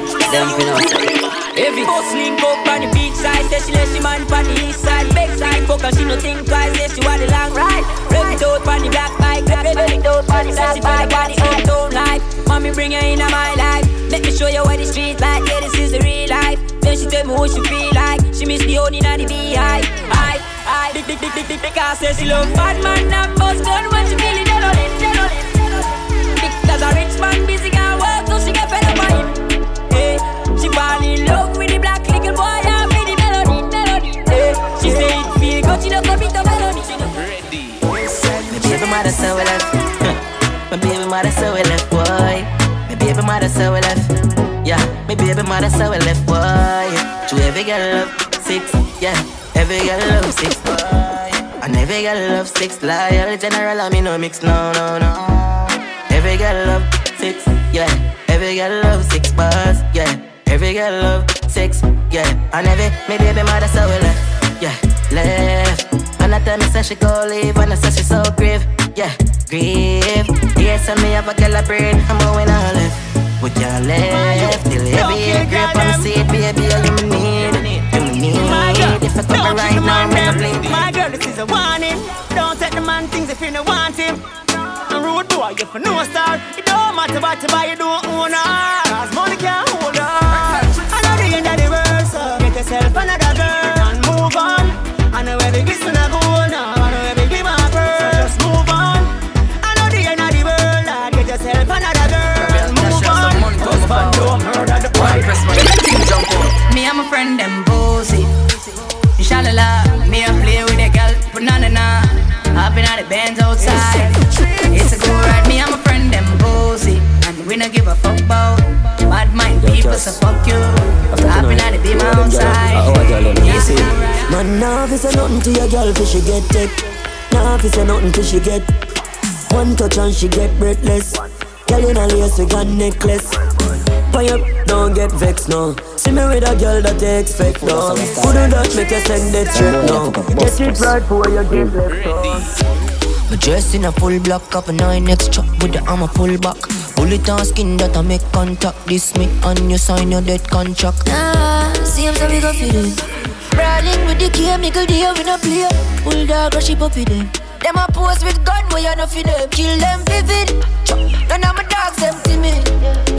Every boss link up on the beach side. Say she let she man on the east side. Big side fuck and she no think twice. Say she want the long ride. Rev it out on the black bike. Rev it out on the black bike. Say she feel the own life. Mommy bring her into my life. Let me show you what the street like. Yeah, this is the real life. Then she tell me what she feel like. She miss the only in the beehive. I Dick I say she love bad man and boss gun. When she feel it, they know it, they know it. Because a rich man busy can work so she get fed up by him. She fall in love with the black little boy and with the melody. She say it feel good, she don't commit to melody. She not ready. Never mind the sun will I. My baby mother so we left, boy. My baby mother so we left. Yeah, my baby mother so we left, boy. To every girl love six, yeah. Every girl love six, boy. And every girl love six, loyal general, I mean no mix, no, no, no. Every girl love six, yeah. Every girl love six bars, yeah. Every girl love six, yeah. And every my baby mother so we left, yeah, left. And I tell me say she go leave, and I say she so grief, yeah, grief. Yes, and me have a girl a brain, I'm going all left. We can't left till every year grip on the seat, baby, all you need, you need. If I come right now, I'm blame. My girl, this is a warning. Don't take the man things if you don't want him. I'm rude boy, you for no star. It don't matter what you buy, you don't own her. Cause money can't hold her. And at the end of the world, so get yourself another girl and move on. I know every kiss and I go now. I know every give my birth. So just move on. I know the end of the world. I get yourself another girl. Move on. Husband don't murder the pride. Me and my friend them bossy. Inshallah, me a play with a girl. But na-na-na, up in all the bands outside. It's a go ride. Me and my friend them bossy. And we don't give a fuck about bad mind people, so fuck you. Up in all the beam outside. It's a go ride. Man, nah, fi say nothing to your girl fi she get tech. Nah, fi say nothing till she get. One touch and she get breathless. Girl in a lace we got necklace. Pay up, don't get vexed now. See me with a girl that they expect now. Who do that make you send the trip now? Get it right for your give left now. Me dress in a full black, cup and 9 extra with the armor pull back. Bullet on skin that I make contact. This me and you sign your dead contract. Nah, see him so we go feel it. Brawling with the chemical deal, we no play. Bulldog rush it up with them. Them a pose with gun, we are not for them. Kill them vivid. None of my dogs them timid.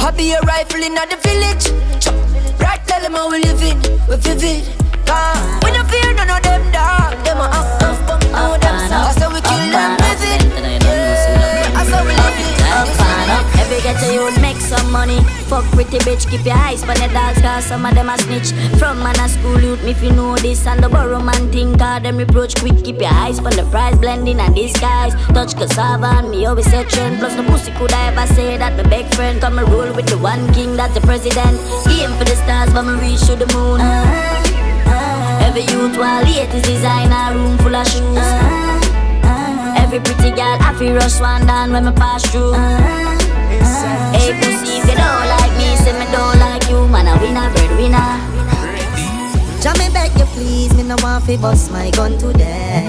Hobby a rifle in the village. Right, tell them how we living. We vivid. We no fear none of them dog. Them a up, them sauce. So we kill them vivid. I saw we living. Every ghetto you'd make some money. Fuck pretty bitch, keep your eyes on the dogs, cause some of them a snitch. From man a school youth, me if you know this. And the borrow man thing, cause them reproach quick. Keep your eyes on the price, blending and disguise. Touch cassava and me always a trend. Plus no pussy could I ever say that my big friend. Come and roll with the one king, that's the president. Aim for the stars, but me reach to the moon. Every youth while he is designer, room full of shoes. Every pretty girl, I feel rush one down when me pass through. Hey pussy, if you don't like me, say me don't like you. Man a winner, breadwinner. Jah me beg you please, me no want fi bust my gun today.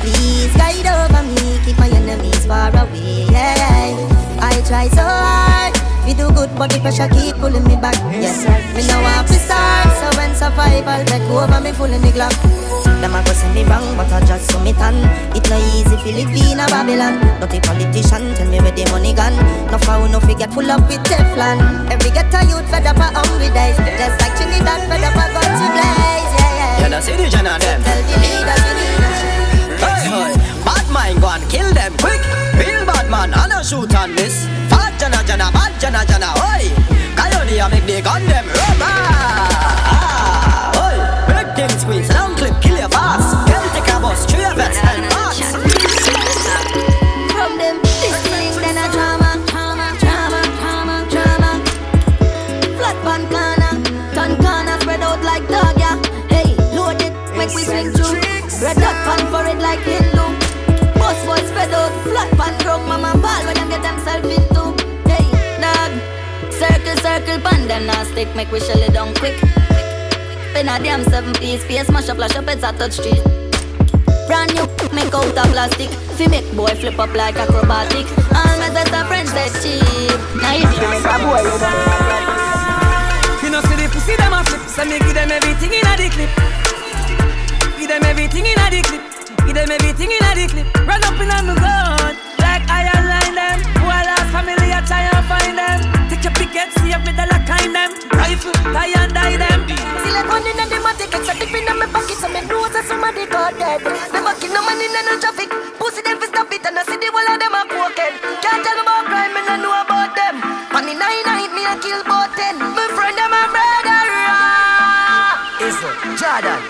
Please guide over me, keep my enemies far away. Yeah. I try so hard, we do good but the pressure keep pulling me back. Yes, yeah. Me no want to start, so when survival take over, me full in the glock. Them a go see me wrong, but I just saw me tan. It no easy fi live in a Babylon. Not a politician, tell me where the money gone. No foul, no figure, full up with Teflon. Every ghetto youth fed up a hungry days. Just like Trinidad, fed up a gun to blaze. Yeah. You don't see the genre them. Tell the leaders we need. Hey, bad mind go and kill them quick. Real bad man, I no shoot and miss. Fat genre, genre, bad genre, genre. Oi, coyote a make the gun them rubber. Oi, big things squeeze down clip. From them, this thing then a drama, drama, drama, drama, drama. Flat pan corner, ton corner spread out like dog, yeah. Hey, load it, make we swing through. Red dot pan for it like Hindu. Boss boy spread out, flat pan broke, mama ball when them get themselves into. Hey, dog, circle, circle pan them now stick, make we shell it down quick. Pin a damn 7 piece, face mash up, lash up, it's a touch street. Brand new, make out of plastic. Fi make boy flip up like acrobatic. All my better friends that cheap. Now you can make a boy over. You know see the pussy them a flip. So me give them everything in a the clip. Give them everything in a the clip. Give them everything in a the clip. Run up in on my gun like iron line them. Who I lost family I try and find them. Take your picket, see if me the lock in them. Rifle, tie and die them. See like one in a dematic. It's a dip in my pocket. So me know that somebody got dead. No man in no traffic. Pussy them fi stop it. And I see the wall of them a broken. Can't tell me about crime. And I know about them. Money nine hit me and kill about 10. My friend and my brother. It's Jordan.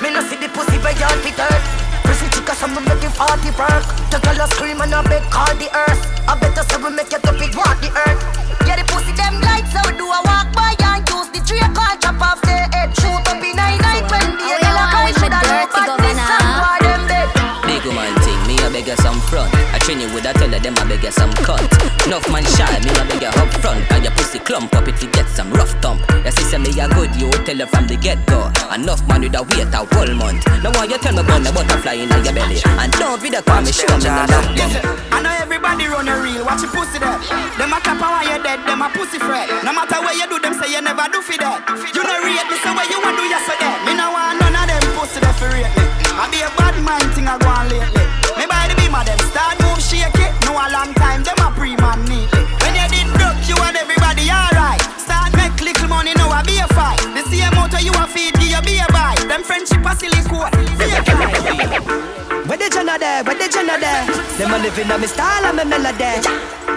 Me no see the pussy by your feet hurt. Pussy Because I'm ready for the work. The girl a scream and a beg call the earth. I better say we make it up it walk the earth. Yeah, the pussy them lights so do I walk by and use the tree call chop off the head. Shoot up in night night when the girl a come shoulda look at this and why them dead. Big woman thing, me a beg her some front. I train you with a teller, them a beg her some cut. Enough man shy, me a beg her up front. And your pussy clump up it to get some rough thump. Your sister me a good, you tell her from the get-go. Enough man with a weight a whole month. Now why you tell me about the butterfly in your belly? And don't be the me stomach and that bum. I know everybody run a reel, watch your pussy there. Them a clap while you dead, them a pussy fret. No matter where you do, them say you never do for that. You no rate me, so where you want do you so that. Me no want none of them pussy there for rate me. I be a bad mind thing I go on lately. Me by the beam of them start move shake it. No a long time, them a pre-man need it. When you did broke, you and everybody alright. Start make little money, now I be a fight. The same motor you a feed, give you be a buy. Them friendship a silly coat, be a guy. Where the Jenna there, where the Jenna there? Them a living on me style and me melody.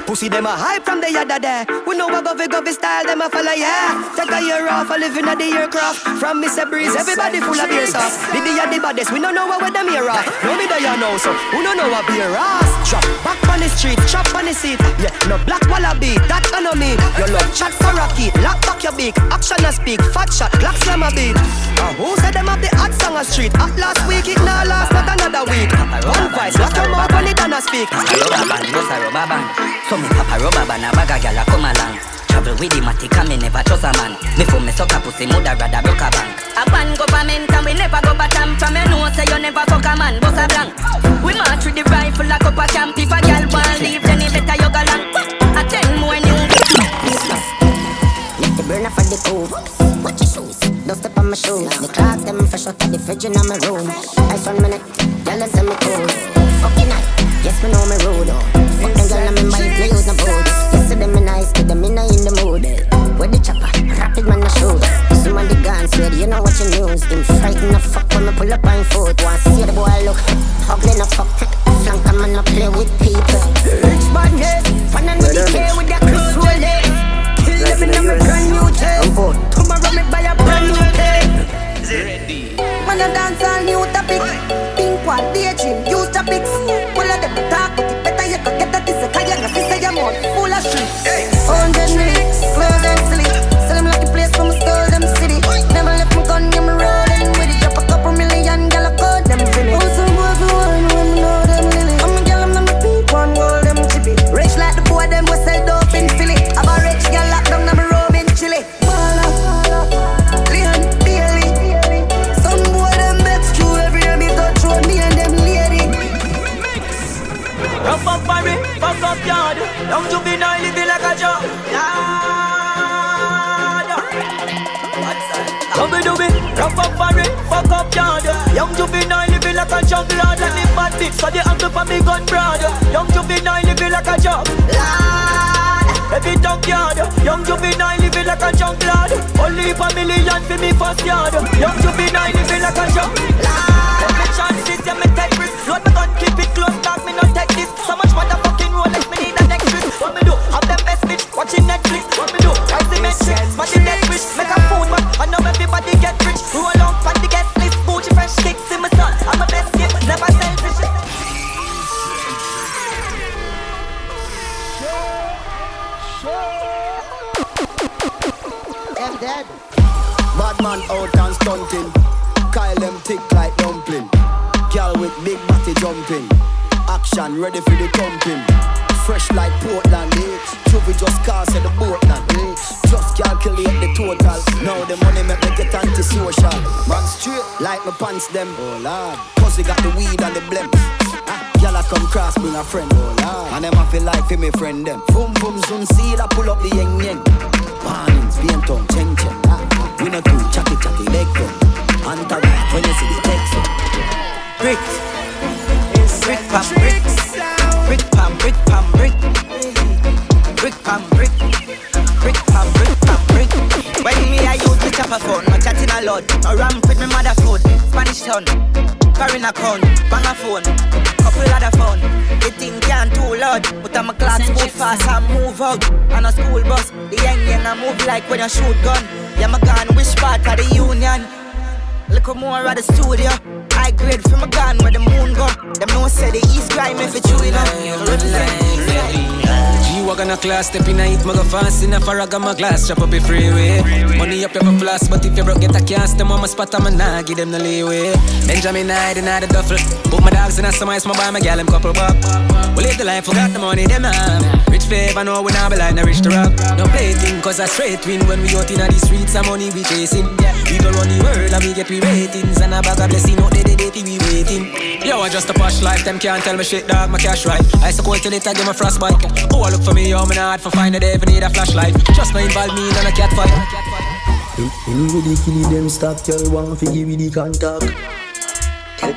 Pussy them a hype from the yada there. We know about govy style, them a follow yeah. Take a year off, a living on the aircraft. From Mr. Breeze, everybody full of beer sauce. Diddy a the baddest, we don't know where them here off. No me there you know, so who don't know what beer ass. Drop back on the street, chop on the seat. Yeah, no black wallaby, that I know me. Your love chat for rocky, lock back your beak. Action and speak, fat shot, clock slam a beat. And who said them up the hot song on street? Hot last week, it now last, not another week. One voice, lock your mouth on it and I speak. A rubber band, bust a rubber band. So me pop a rubber band, a bag a gyal a come along. Travel with the matic and me never trust a man. Me for me suck a pussy, mother rather broke a bank. A pan government and we never go batam. From your nose say you never fuck a man, bust a blank. We march with the rifle like up a camp. If a gyal want leave, then it better you go long. A 10 more new. Let the burner for the cool. Watch your shoes, don't step on my shoes. The clothes them fresh out of the fridge in my room. Ice on my neck. Y'all are semi-cool, fucking hot. Yes, we know me rude, oh. Fucking girl, I'm in my play with no boat. Yesterday, me nice, today, me not in the mood. Where the chopper? Rapid man, no shoot. Some of the guns, where you know watching news. Him frightened the fuck when me pull up on foot. Want to see the boy look ugly, no fuck. Flank a man, no play with people. Rich badness, fun and with the care with their clothes, roll it. Kill them in a brand new tape. Tomorrow, me buy a brand new tape. Man, I dance all new topic. One day dream, use the pics. Full of them talk, but it better you could get that this. Cause you're not busy, you're more full of shit. 100 licks, clothes and sleep. Sell them like the place from the store, them city. Never left my gun, yeah, me rolling with it. Drop a couple million, girl, I call them Billy. Oh, some boys who want women, know them lily. I'm a girl, I'm not my people, and roll them chippy. Rich like the boy, them was sell dope in Philly. I'm a rich girl, locked down, I'm a robe in Chile. Fuck up yard, young juvenile living like a job. Yard. Double do it, rough up for it, fuck up yard. Young juvenile living like a job, lad. And if bad bitch, so they angle for me gun broad. Young juvenile living like a job, lad. Every dog yard, young juvenile living like a junk lad. Only for million for me first yard. Young juvenile living like a job, lad. Every chance is, yeah, me take risk. Load my gun, keep it close, back me not take this. So much motherfucker. What me do? Have them best bitch watching Netflix. What me do? Try the metric, smash the dead bitch. Make a phone man, I know everybody get rich. Roll out for the guest list, Gucci fresh kicks in my son. I'm a best kid, never selfish. I'm dead. Bad man out and stunting. Kyle them thick like dumpling. Girl with big body jumping. Action ready for the thumping. Fresh like Portland, eh? Trophy just cast at the Portland, eh? Just calculate the total. Now the money make me get antisocial. Man straight like my pants them. Oh lad, cause we got the weed and the blem. Y'all come cross, bring a friend. Oh lad, and them I feel like for me friend them. Boom boom zoom seal, I pull up the yeng yeng. Warnings, being tongue, cheng cheng. We not do chatty chatty leg them. Anta right when you see the text. Bricks, brick pop bricks. Brick pam, brick pam, brick. Brick pam, brick. Brick pam, brick pam, brick. When me I use the chopper phone, no chatting a lot. No ramp with my mother food. Spanish town, foreign account, bang a phone, couple other phone. They think I'm too loud, but I'm a class move fast and move out. On a school bus, the young young I move like when you shoot gun. Yeah, my gun, which part of the union? Look more at the studio. I grade from a gun where the moon gone. Them no say the east crime if it's chewing up. G-Wagon a class, step in a hit, mugga fast. In a Farraga, my glass, chop up a freeway. Money up, you have a flask, but if you broke, get a cast. Them on my spot, I'ma nah, give them the leeway. Benjamin Hyde in a duffel. Put my dogs in a summer, my boy, my gal, them couple buck. We live the life, forgot the money, them have. Rich flavor, no, we nah be like, no rich to rock. No play thing, cause a straight win. When we out in a the streets, a money we chasing. People run the world, and we get we ratings. And a bag of blessing, out there, they we waiting. Yo, I just a posh life, them can't tell me shit, dog, my cash right. I support till it, I give my frostbite. Oh, I look for me, yo, me nah hard for find a day, if I need a flashlight. Just no involve me in a cat fight. Anybody kill them stop, tell one fi give you the contact.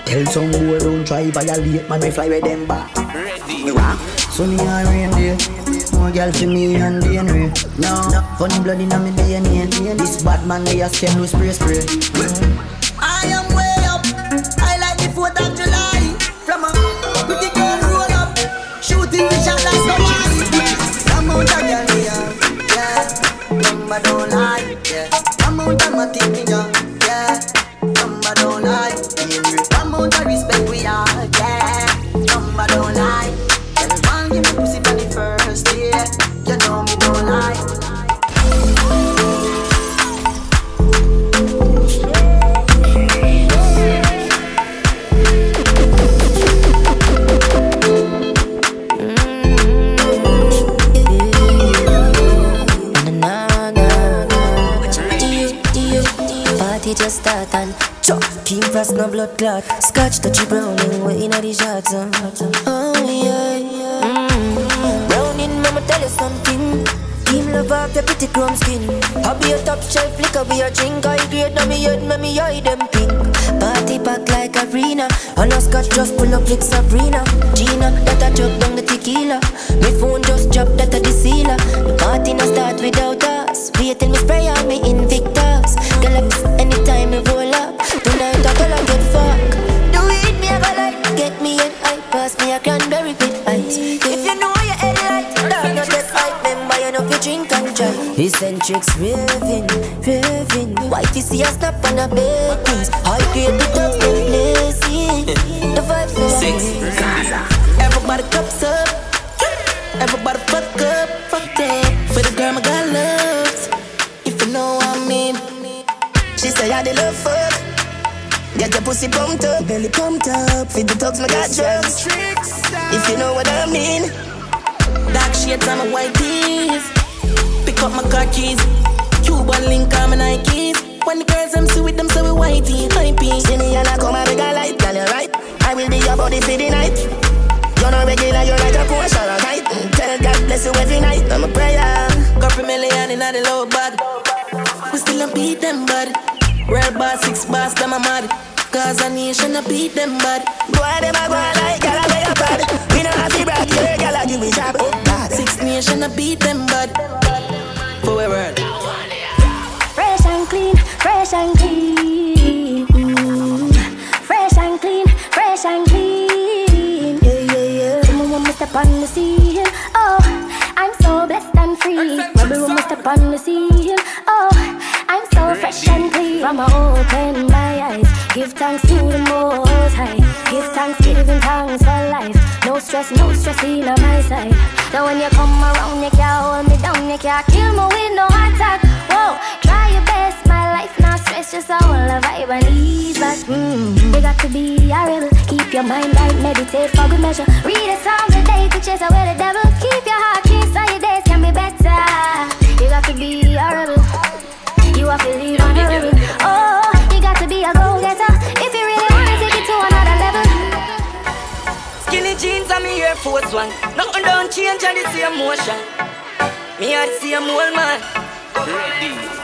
Tell some boy don't try violate, man, me fly with them back. Ready. Sunny and rain day, more girl for me and DNA. No, funny blood inna me DNA. This bad man they a scam with spray. I am way up, I like the 4th of July. From a pretty girl roll up, shooting the shot like somebody. Come out a girl here, yeah, number don't lie, yeah. Come out a my thing yeah, number don't lie. The respect we are, yeah. Number don't lie. Everyone give me pussy for the first day. You know me don't lie. Party just start and chop. Keep fast, no blood clot. Scotch, touchy browning, we inna the shots. Oh yeah, browning, mama tell you something. Keep love up your pretty chrome skin. I be a top shelf liquor, be a drink. I grade, now me head, make me eye them pink. Party back like arena. On a scotch, just pull up like Sabrina. Gina, that I drop down the tequila. My phone just dropped, that I the sealer. The party now start without us. Wait till me spray on me Invictus. Gallop anytime me roll up. Tonight I call a good fuck. Do it me, I go like. Get me an eye, pass me a cranberry with ice. If you know your head light, dog not get hype. Remember you know you drink and drive. Eccentrics raving. Wife you see a snap on a bed things. I create the top and blazing. The vibes are like everybody cups up. Everybody fucked up. For the girl my God loves. If you know what I mean. She say I did love fuck. Get your pussy pumped up, belly pumped up. Feed the dogs, my got drugs. If you know what I mean. Dark shades on my white teeth. Pick up my car keys. Cuban link on my Nikes. When the girls I'm see with them so we whitey. Hypey. See me and I come and make a light. Girl, you're right. I will be your body for the night. You're not regular, you're like a coach or a kite. Tell God bless you every night. I'm a prayer. Couple million in the low bag. We still a beat them body. Red bar, 6 bars, them a mad. Cause a nation a beat them body. Boy, them a go like, girl, I wear your body. We don't have to brag, yeah, girl, I give me job. Oh, God. 6 nation a beat them body. Forever. Fresh and clean. Fresh and clean. Yeah, yeah, yeah. Tell me when we step on the scene. Oh, I'm so blessed and free. Remember when we step on the scene. Oh, I'm so fresh and clean. From I open my eyes, give thanks to the Most High. Give thanks, giving thanks for life. No stress in on my side. So when you come around, you can't hold me down. You can't kill me with no attack. Whoa, try your best, my life not stress. Just all the vibe I need. But you got to be a rebel. Keep your mind right, meditate for good measure. Read a psalm today to chase away the devil. Keep your heart clean so your days can be better. You got to be a rebel. You are feeling honorable. Oh, you got to be a go-getter if you really wanna take it to another level. Skinny jeans and me Air Force One. Nothing don't change and the same motion. Me are the same old man.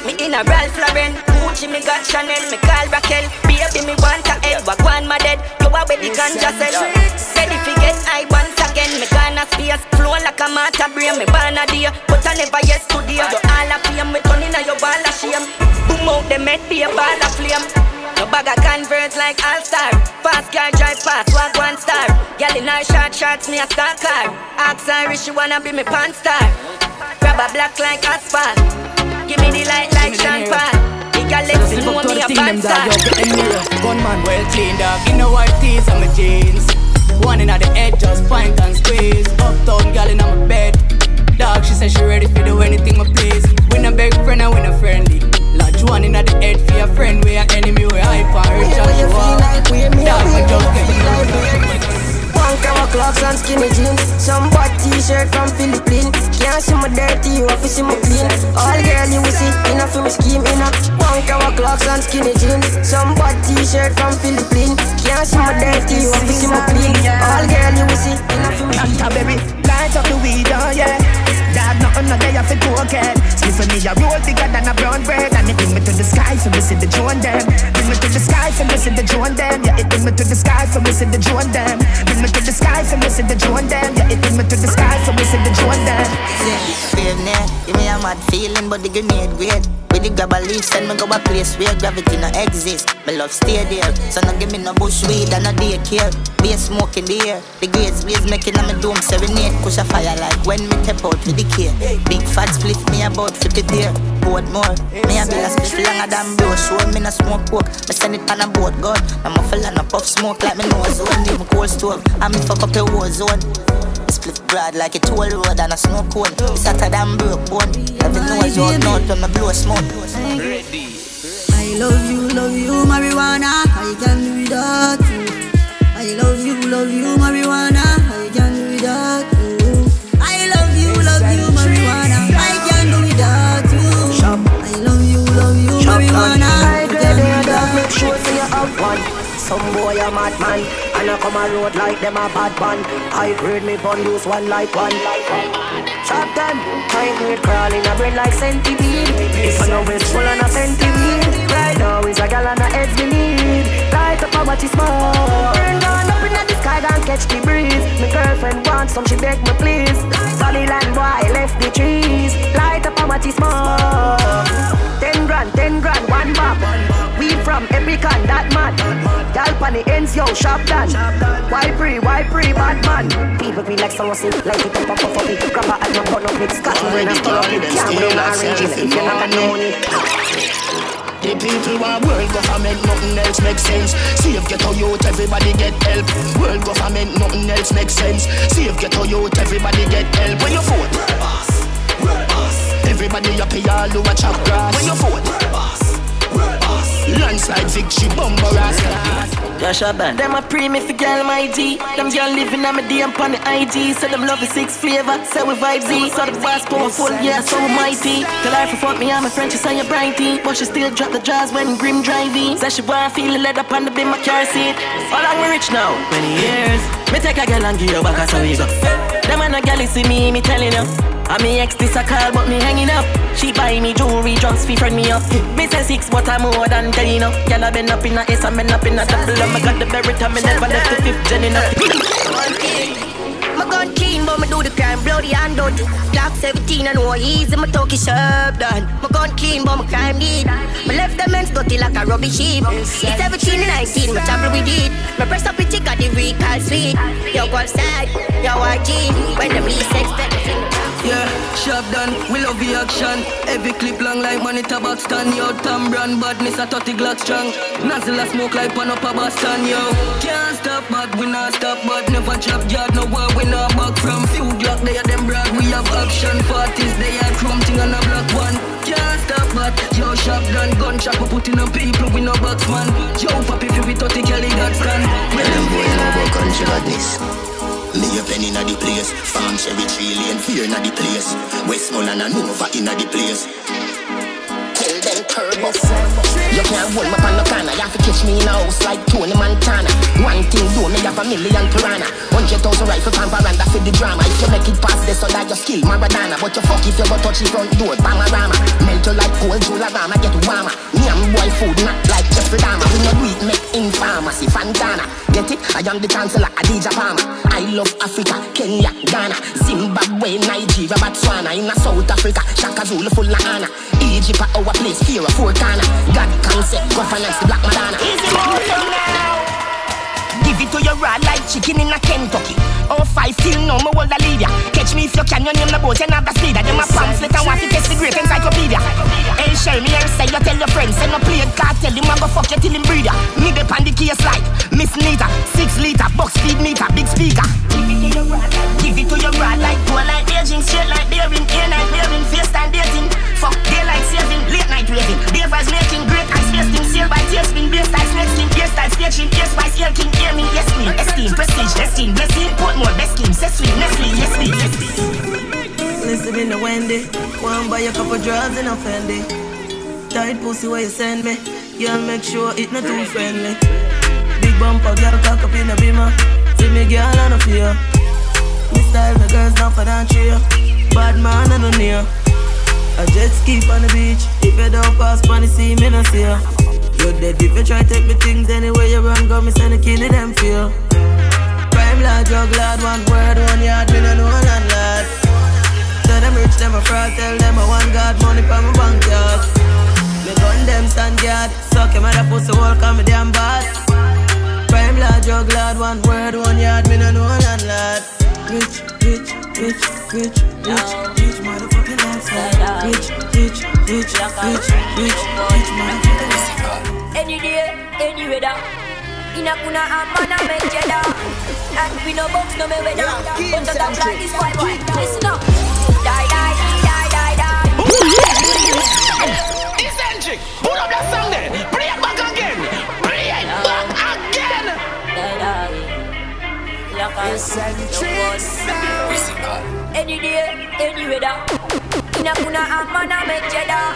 Me in a Ralph Lauren, Gucci, me got Chanel, me call Raquel. Baby, me want a help, I want my dead. You are where the ganja sell. Said if you get high once again, me gonna space. Flow like a matter brain, me born a deer. But I never yes to dear. You all a fame, me turn in a your ball of shame. Boom out the med, be a ball of flame. No bag of Converse like All-Star. Fast car, drive fast, walk 1 star. Girl in her short shorts, me a star car. Ask her if she wanna be me pan star. Grab a black like asphalt. Give me the light like Sean Paul. The galaxy, no one me a bad star. Gunman well cleaned up, in the white tees and my jeans. One in at the head, just pint and squeeze. Uptown gal in my bed. Dog, she said she ready for do anything my please. We no beg friend and we no friendly. Lodge one in at the head for your friend, we are enemy, we hype and rich as you are. Dog, we just get it. Punk clocks and skinny jeans. Some bought t-shirt from Philippines. Can't see my dirty, you have to see my clean. All girl you will see, in a film scheme, in a punk clocks and skinny jeans. Some bought t-shirt from Philippines. Can't see my dirty, you have to see my clean. All girl you will see, in a film scheme. Canterbury, light up the weed, oh yeah. Dad, nothing no day off the cocaine. Sleep with me a roll bigger than a brown bread. And it bring me to the sky, so we see the drone them. Bring me to the sky, so we see the drone them. Yeah, it bring me to the sky, so we see the drone them. Bring me to the sky, so we see the drone them. Yeah, it bring me to the sky, so we see the drone them. Wave net, give me a mad feeling, but the grenade great. With the grab a leaf, send me go a place where gravity no exist. My love stay there, so no give me no bush weed and no daycare. Be a smoke in the air, the gates blaze making on my dome serenade. Push a fire like when me tap out with the care. Big fat split me about 50 there. Boat more, me a bill a split longer than blow. Show me no smoke poke, me send it on a boat gun. I'm a fella no puff smoke like me nose zone. Leave me cold stove, and me fuck up the war zone. Split broad like a toll road and a snow cone. It's hotter than broke bone. Every nose out north when me blow smoke. Ready. I love you, marijuana. I can do without you. I love you, marijuana. I can do without you. I love you, marijuana. I can do without you. Shop. I love you, shop marijuana. I can do without you. Make sure so you have one. Some boy a madman, and I come a road like them a bad man. I grade me bun, use one like one. Chop them, high grade crawl in a bread like centipede. If I know it's full on a centipede. Right now it's a gal and a heads we need. Light up and watch it smoke. Burn down up in the sky, don't catch the breeze. My girlfriend wants some, she beg me please. Solid land boy left the trees. Light up and watch it smoke. 10 grand, one bop. We from Epicon, that man. Galpani ends, yo, shop done. Why pre, bad man. People be like someone sleep, like it up, up, up, it. Grab a and my button up, it's got me when I'm talking. Can't be no orange, if you're not gonna own it. The people want world government, nothing else makes sense. See if ghetto youth, everybody get help. World government, nothing else makes sense. See if ghetto youth, everybody get help. When you vote, world boss. Everybody up here all over chop grass. When you vote, world boss. Landslide victory, bumper ass. Gosh, I ban. Them a pre me for girl my G. Them girl living on my DM pon the IG. Say them love the six flavor, say we vibes Z. So the boss powerful, yeah, so we mighty. The life for fuck me, I'm a French, she say you're brighty. But she still drop the jars when grim driving. Say she wanna feel the leather pon the brim of car seat. How long we rich now? 20 years. Me take a girl and give her back a so we go. Them and a girl see me telling her. And me ex this a call but me hanging up. She buy me jewelry, drugs, fi friend me up. Me say 6 but I'm more than 10 enough. Y'all have been up in a S and been up in a double. I got the very time, I never left the 5th gen enough. My gun clean, but me do the crime, bloody and dirty. Glock 17 and no easy, my talkie sharp done. My gun clean, but my crime deed. My left them ends dirty like a rubbish sheep. It's 17 and 19, my travel with it. My press up with chick at the recall sweet. Yo go outside, yo YG. When them least expect me. Yeah, sharp done, we love the action. Every clip long like money tabac stand. Yo, Tom Brand, badness a 30 Glock strong. Nazilla smoke like pan up a Boston, yo. Can't stop, but we not stop, but never drop yard, no war win. Now back from few Glock, they are them brag. We have action parties, they are crumping on a block one. Can't stop that. Yo, shotgun, gun shop, we putting on people, we no box man. Yo, papi, if we 30 Kelly got stand. Well, them boys know about country badness. Me a penny na the place. Farm Cherry Tree Lane, fear na the place. Westmoreland and Nova in na the place. Tell them curb up. You can't hold me pan no corner. You have to catch me in a house like Tony Montana. One thing do, me have a million piranha. 100,000 rifle pan veranda for the drama. If you make it past this, so that you skill Maradona. But you fuck if you go touch the front door, Bangarama. Melt you like cold Jularama, get warmer. Me and boy food not like Jeffrey Dahmer. We no do it, make in pharmacy, Fantana. Get it? I am the chancellor, Adija Palmer. I love Africa, Kenya, Ghana, Zimbabwe, Nigeria, Botswana. In South Africa, Shaka Zulu full of honor. Egypt our place, fear of four corner. God concept, governance, the black Madonna. Easy motion now. Give it to your raw like chicken in a Kentucky. Oh, 5 till no more world a leader. Catch me if you can, your name the boat and have the speeder. Them a pamphlet and want to test the great encyclopedia. El shell me and say you tell your friends. Send no play a card, tell him I go fuck you till him breeder. Need up on the case like Miss Nita, 6 liter, box speed meter, big speaker. Give it to your rod, give it to your rod. Like go like aging, straight like bearing, air night bearing, face time dating. Fuck daylight saving, late night raving. Davers making great and spacing, sale by tailspin, base time snakeskin, yes time sketching, yes by scale king, air me, yes queen, esteem, prestige, destin, blessing, put more, best king, set sweet, Nestle, yes me, yes me. Listening to Wendy, one buy a couple drugs and offend it. Tight pussy where you send me, yeah, make sure it not too friendly. Big bumper girl cock up in a beamer, see me girl I no fear. Me style the girls not for that cheer, bad man I no near. A jet ski on the beach, if you don't pass money see me no see ya. You're dead if you try take me things anywhere you run, go me send a kid in them feel. Prime lad, drug lad, one word, 1 yard, me no know land lad. Tell them rich, them a fraud, tell them I want God, money from my bank yard. Me gun them stand guard, suck him at a pussy wall, call me damn bad. Prime lad, drug lad, 1 word, 1 yard, me no know none lad. Rich, rich, rich, rich, rich, rich, motherfucking lifestyle. Rich, rich, rich, rich, rich, rich, motherfucking lifestyle. Any day, any weather, in a kuna a man a make cheddar. And we no box, no me weather, but the top like this white boy. Listen up. Eccentric, pull up that song there. Play it back again. Play it back again. Eccentric. Any day, any weather. In a kuna a man a make cheddar.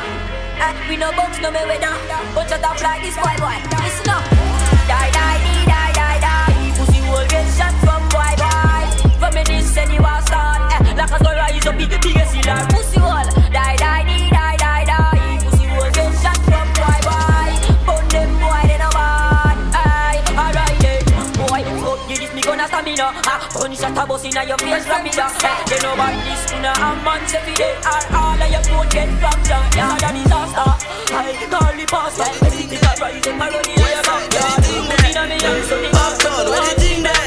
And we no box, no me weather, but shut up like this white boy. Listen up. Die, die, die, die, die, die. Pussy will get shot from white boy. From me this and you are start. Like a girl I use a big, biggest healer. Pussy wall, die, die, die, die, die, die. Pussy wall get shot from boy, boy. Pound them boy, they no bad. Aye, alright then. Boy, up you this, me gonna stamina. Gunshot a bust inna your face, stamina. They no bad this, tuna a man say fi dey. All of your phone get from John. Yeah, that disaster. Aye, call the pastor. Everything that rise up around the area. Put inna me hand, so me up down. What you think there?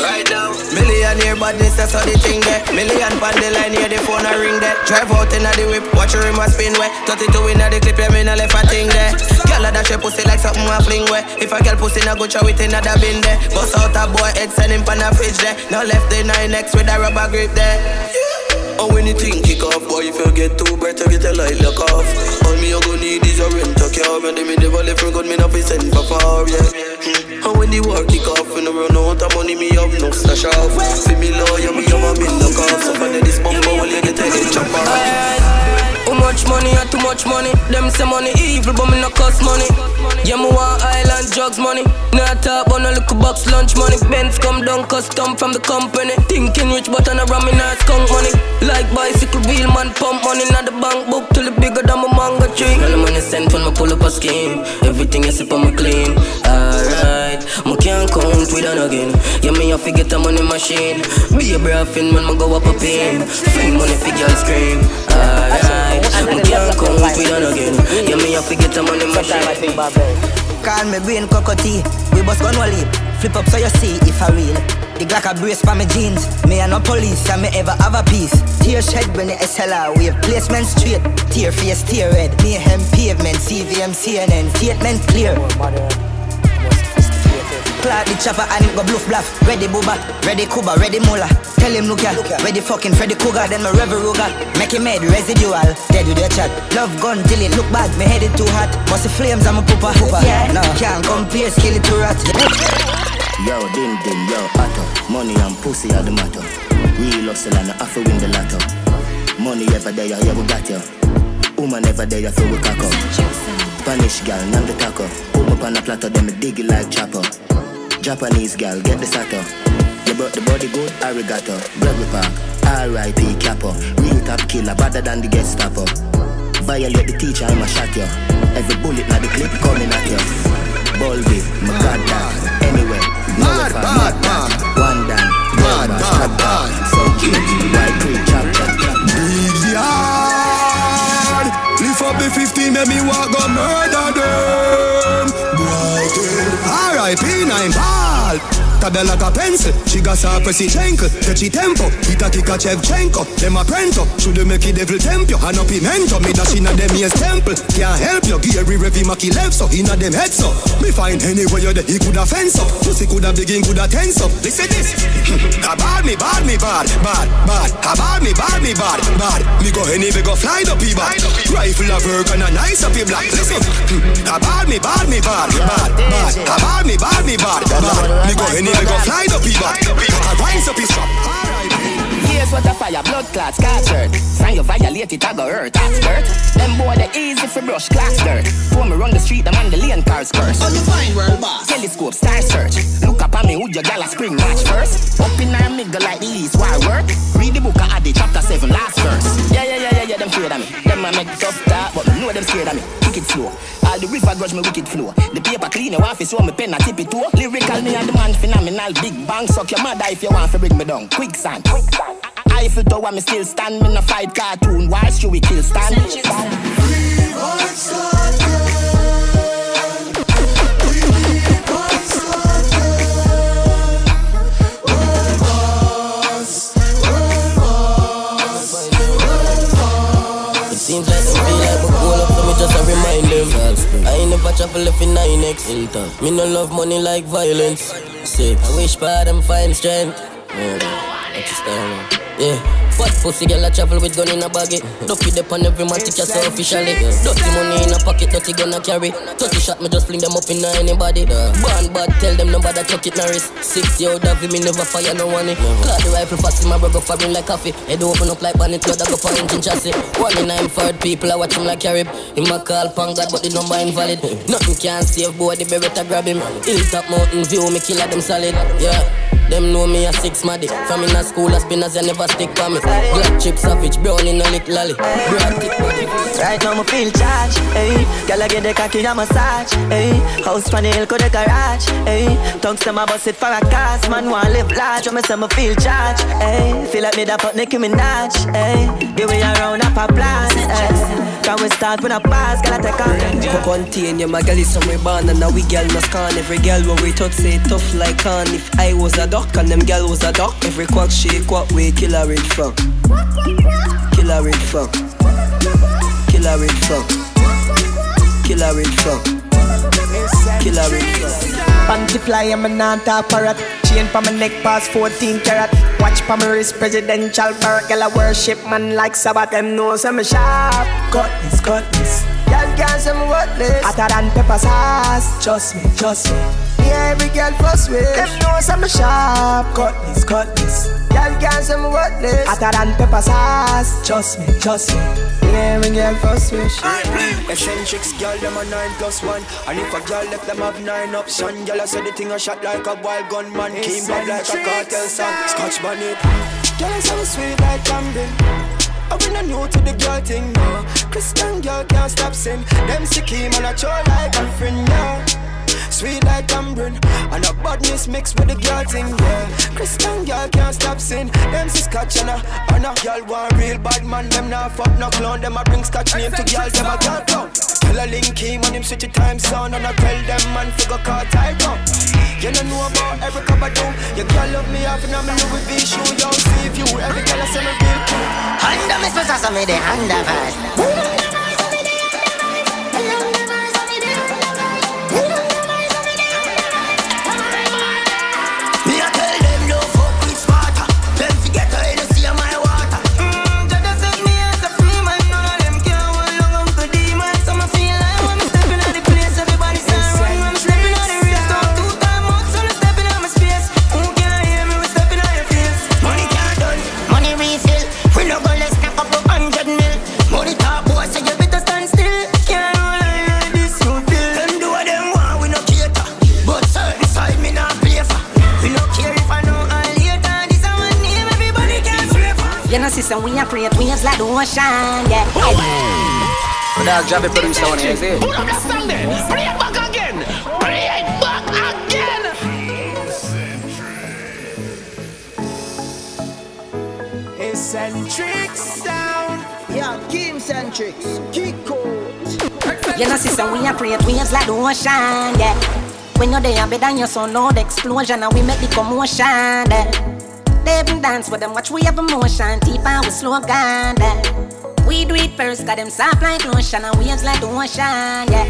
Right now. Millionaire badness, that's how they think there. Million pound the line, here the phone a ring there. Drive out inna the whip, watch your rim a spin where. 32 inna the clip, yeah, me no left a thing there. Girl a dash your pussy like something a fling where. If a girl pussy na go chow it inna the bin there. Bust out a boy head, send him pan a fridge there. Now left the 9X with a rubber grip there. Oh, when you think kick off, boy, if you get too bright, you get a light lock off. All me you go need is your rent to care. When they me devil if you got me not be sent for far, yeah. And when the war kick off, when I run out of money, me have no stash off. See me lawyer, me have a bill lock off. So for this bumper, all you get a head chop off. Too much money or too much money. Them say money evil, but me no cost money. Yeah, me want island drugs money. Not talk but no little box lunch money. Benz come down, custom from the company. Thinking rich, but on a ram in a skunk money. Like bicycle wheel man pump money in the bank book till it bigger than my manga tree. All the money sent when I pull up a scheme. Everything I sip on my clean. Alright, I can't count with an again. Yeah, me have to get a money machine. Be a braffin when I go up a pain. Free money for girl scream. Alright, I can't count with an again. Yeah, me have to get a money machine. Call me brain cockatee. We bust gun wally. Flip up so you see if I real. The Glock a brace for my jeans. Me and no police and me ever have a piece. Tear shed when the SLR wave. Placement straight. Tear face, tear red. Mayhem pavement, CVM, CNN. Statement clear. Clark the chopper and it go bluff bluff. Ready booba, ready kuba, ready mula. Tell him look ya, ready fucking Freddy Cougar. Then my Reverend Ruger, make him head residual. Dead with your chat, love gun till it look bad. Me head it too hot, must the flames and my pooper. Yeah. No, can't compare, skill it to rat. Yo, dim dim, yo, ato. Money and pussy are the matter. Real hustle and I have to win the lotto. Money every day, I ever got ya. Woman every day, I feel we cock up. Spanish girl, name the taco. Pull up on a platter, then me dig it like chopper. Japanese girl, get the sato. You brought the body good, arigato. Gregory Park, R.I.P. Capo. Real top killer, better than the Gestapo. Violate the teacher, I'ma shot you. Every bullet now the clip coming at you. Baldy, my god damn. Anyway, no if I'm not that. One down, girl man, shot down. So cute, white cream, chop chop chop. Big yard. Lift up the 15, make me walk on murder them. Alright, P9 ball. tabel like a pencil. She got a pressy chankle, touchy tempo. Ita kika Chevchenko, them a prento. Should the make it devil temp you, and up he mento. Me dash in a dem yes temple, can't help you. Geary revy maki left so, in a dem head so. Me find anywhere you de, he coulda fence up. Pussy coulda begin, coulda tense up. Listen this, bad me bad. Me go anywhere go fly the pee bad. Rifle a work and a nice up he black. Listen, bad me bad. Me go anywhere go fly the pee bad. I rise up his trap. Here's what the fire, blood clots, cat shirt. Sign you violate it, I go hurt, that's hurt. Them boy, they easy for brush, class dirt. For me run the street, them on the lane cars curse. On the fine world, boss. Telescope, star search. Look up at me, who your gala spring match first. Up in our middle like the least, why work? Read the book, I had the chapter 7, last verse. Yeah, them afraid of me. Them I make tough talk, but me know them scared of me. Wicked flow. All the river grudge me wicked flow. The paper clean, your office, so me pen, I tip it too. Lyrical, me and the man, phenomenal. Big bang, suck your mother if you want to bring me down. Quicksand. Eiffel Tower, me still stand. Me no fight cartoon. Why should we kill stand? Free voice London. We need voice London. World boss. It seems like I feel like I'm cool up, so me just a remind them. I ain't never travel if in 9X. Me no love money like violence. I wish for them find strength. Fat pussy girl a travel with gun in a baggy. Ducky dip on every man, teach us so officially. Dirty money in a pocket, dirty gun a carry. 30 shot, me just fling them up in anybody. Born bad, tell them no bother chuck it no risk. 6 year old Davy, me never fire no one. Clad the rifle fast, my bro go firing like coffee. Head open up like bandit, brother go for engine chassis. 1 in 9 fired people, I watch him like Carib. He ma call pang God, but the number invalid. Nothing can save boy, the beretta grab him. Hilltop mountain view, me kill at them solid. Them know me a 6 maddy. From in a school, a spinners, I never stick for me. Black chip savage, brown in a little lolly. Right now, I feel charged. Girl, I get the cocky a massage. House from the hill to the garage. Tongues to my bus, it for a cast. Man, want live large, when I say I feel charged. Feel like me that fuck Nicki Minaj. Give me a round up a blast. Can we start with a pass? Girl, I take off. Go contain, yeah, my girl is somewhere born. And now we girl must con. Every girl what we touch say tough like con. If I was a dog, and them girl was a duck. Every quack shake what way killer red fuck. Killer red fuck. Killer red fuck. Killer red fuck. Killer red fuck. Panty fly and my nanta parrot. Chain pa my neck past 14 carat. Watch pa my wrist presidential parrot. Girl I worship man like Sabbath. Them nose and my sharp. Cutlass. Y'all can't say me worthless. Hotter than pepper sauce. Trust me. Yeah, every girl fuss with. Them knows I'm sharp. Cut this. Y'all can't say me worthless. Hotter than pepper sauce. Trust me. Yeah, every girl fuss with. Eccentrics girl, them a 9+1. And if a girl left them have 9 options. Girl I said the thing a shot like a wild gunman. Came down like a cartel song. Scotch bonnet. Girl is so sweet like Campbell. I win a new to the girl thing, no. Christian girl can't stop sin. Them sicky man a show like a friend, yeah. Sweet like tambourine. And a badness mixed with the girl thing, yeah. Christian girl can't stop sin. Them see scotch and a girl want real bad man. Them not fuck no clown. Them a bring scotch name to girls. Them a girl clown. Tell a link him and him switch your time sound. And I tell them man figure car tie down. You don't know about every cup I do. Your girl love me off and I'm in Louis V shoe. You don't see if you every girl I sell a real cool. Miss Massa, some of the undervice. Me, I tell them, no fuck with Sparta. Them forget how to see my water. That doesn't mean it's a free man. None of them can't hold long to demons. So I feel like when I'm stepping on the place, everybody's running. I'm stepping on the race. Talk 2 times out, so I'm stepping on my space. Who can't hear me? We're stepping on your face. Money can't done, money refill. We no go less. Money top boy, so you better stand still. Can't roll like this, you feel. Them do what them want, we no cater. But certain side me not play for. We no care if I know all later. This a one name, everybody can play for. You know sister, we a create waves like the ocean, yeah. But I'll drop it for them stone here, see? Put up the song there, bring it back again. Bring it back again. EccentrixSound. Yeah, Eccentrix, kick out. You know sister, we a create waves like the ocean, yeah. When you're there, better than your sound loud explosion, and we make the commotion. They even dance with them, watch we have emotion. Deep and we slow down. We do it first, got them soft like lotion, and waves like the ocean. Yeah.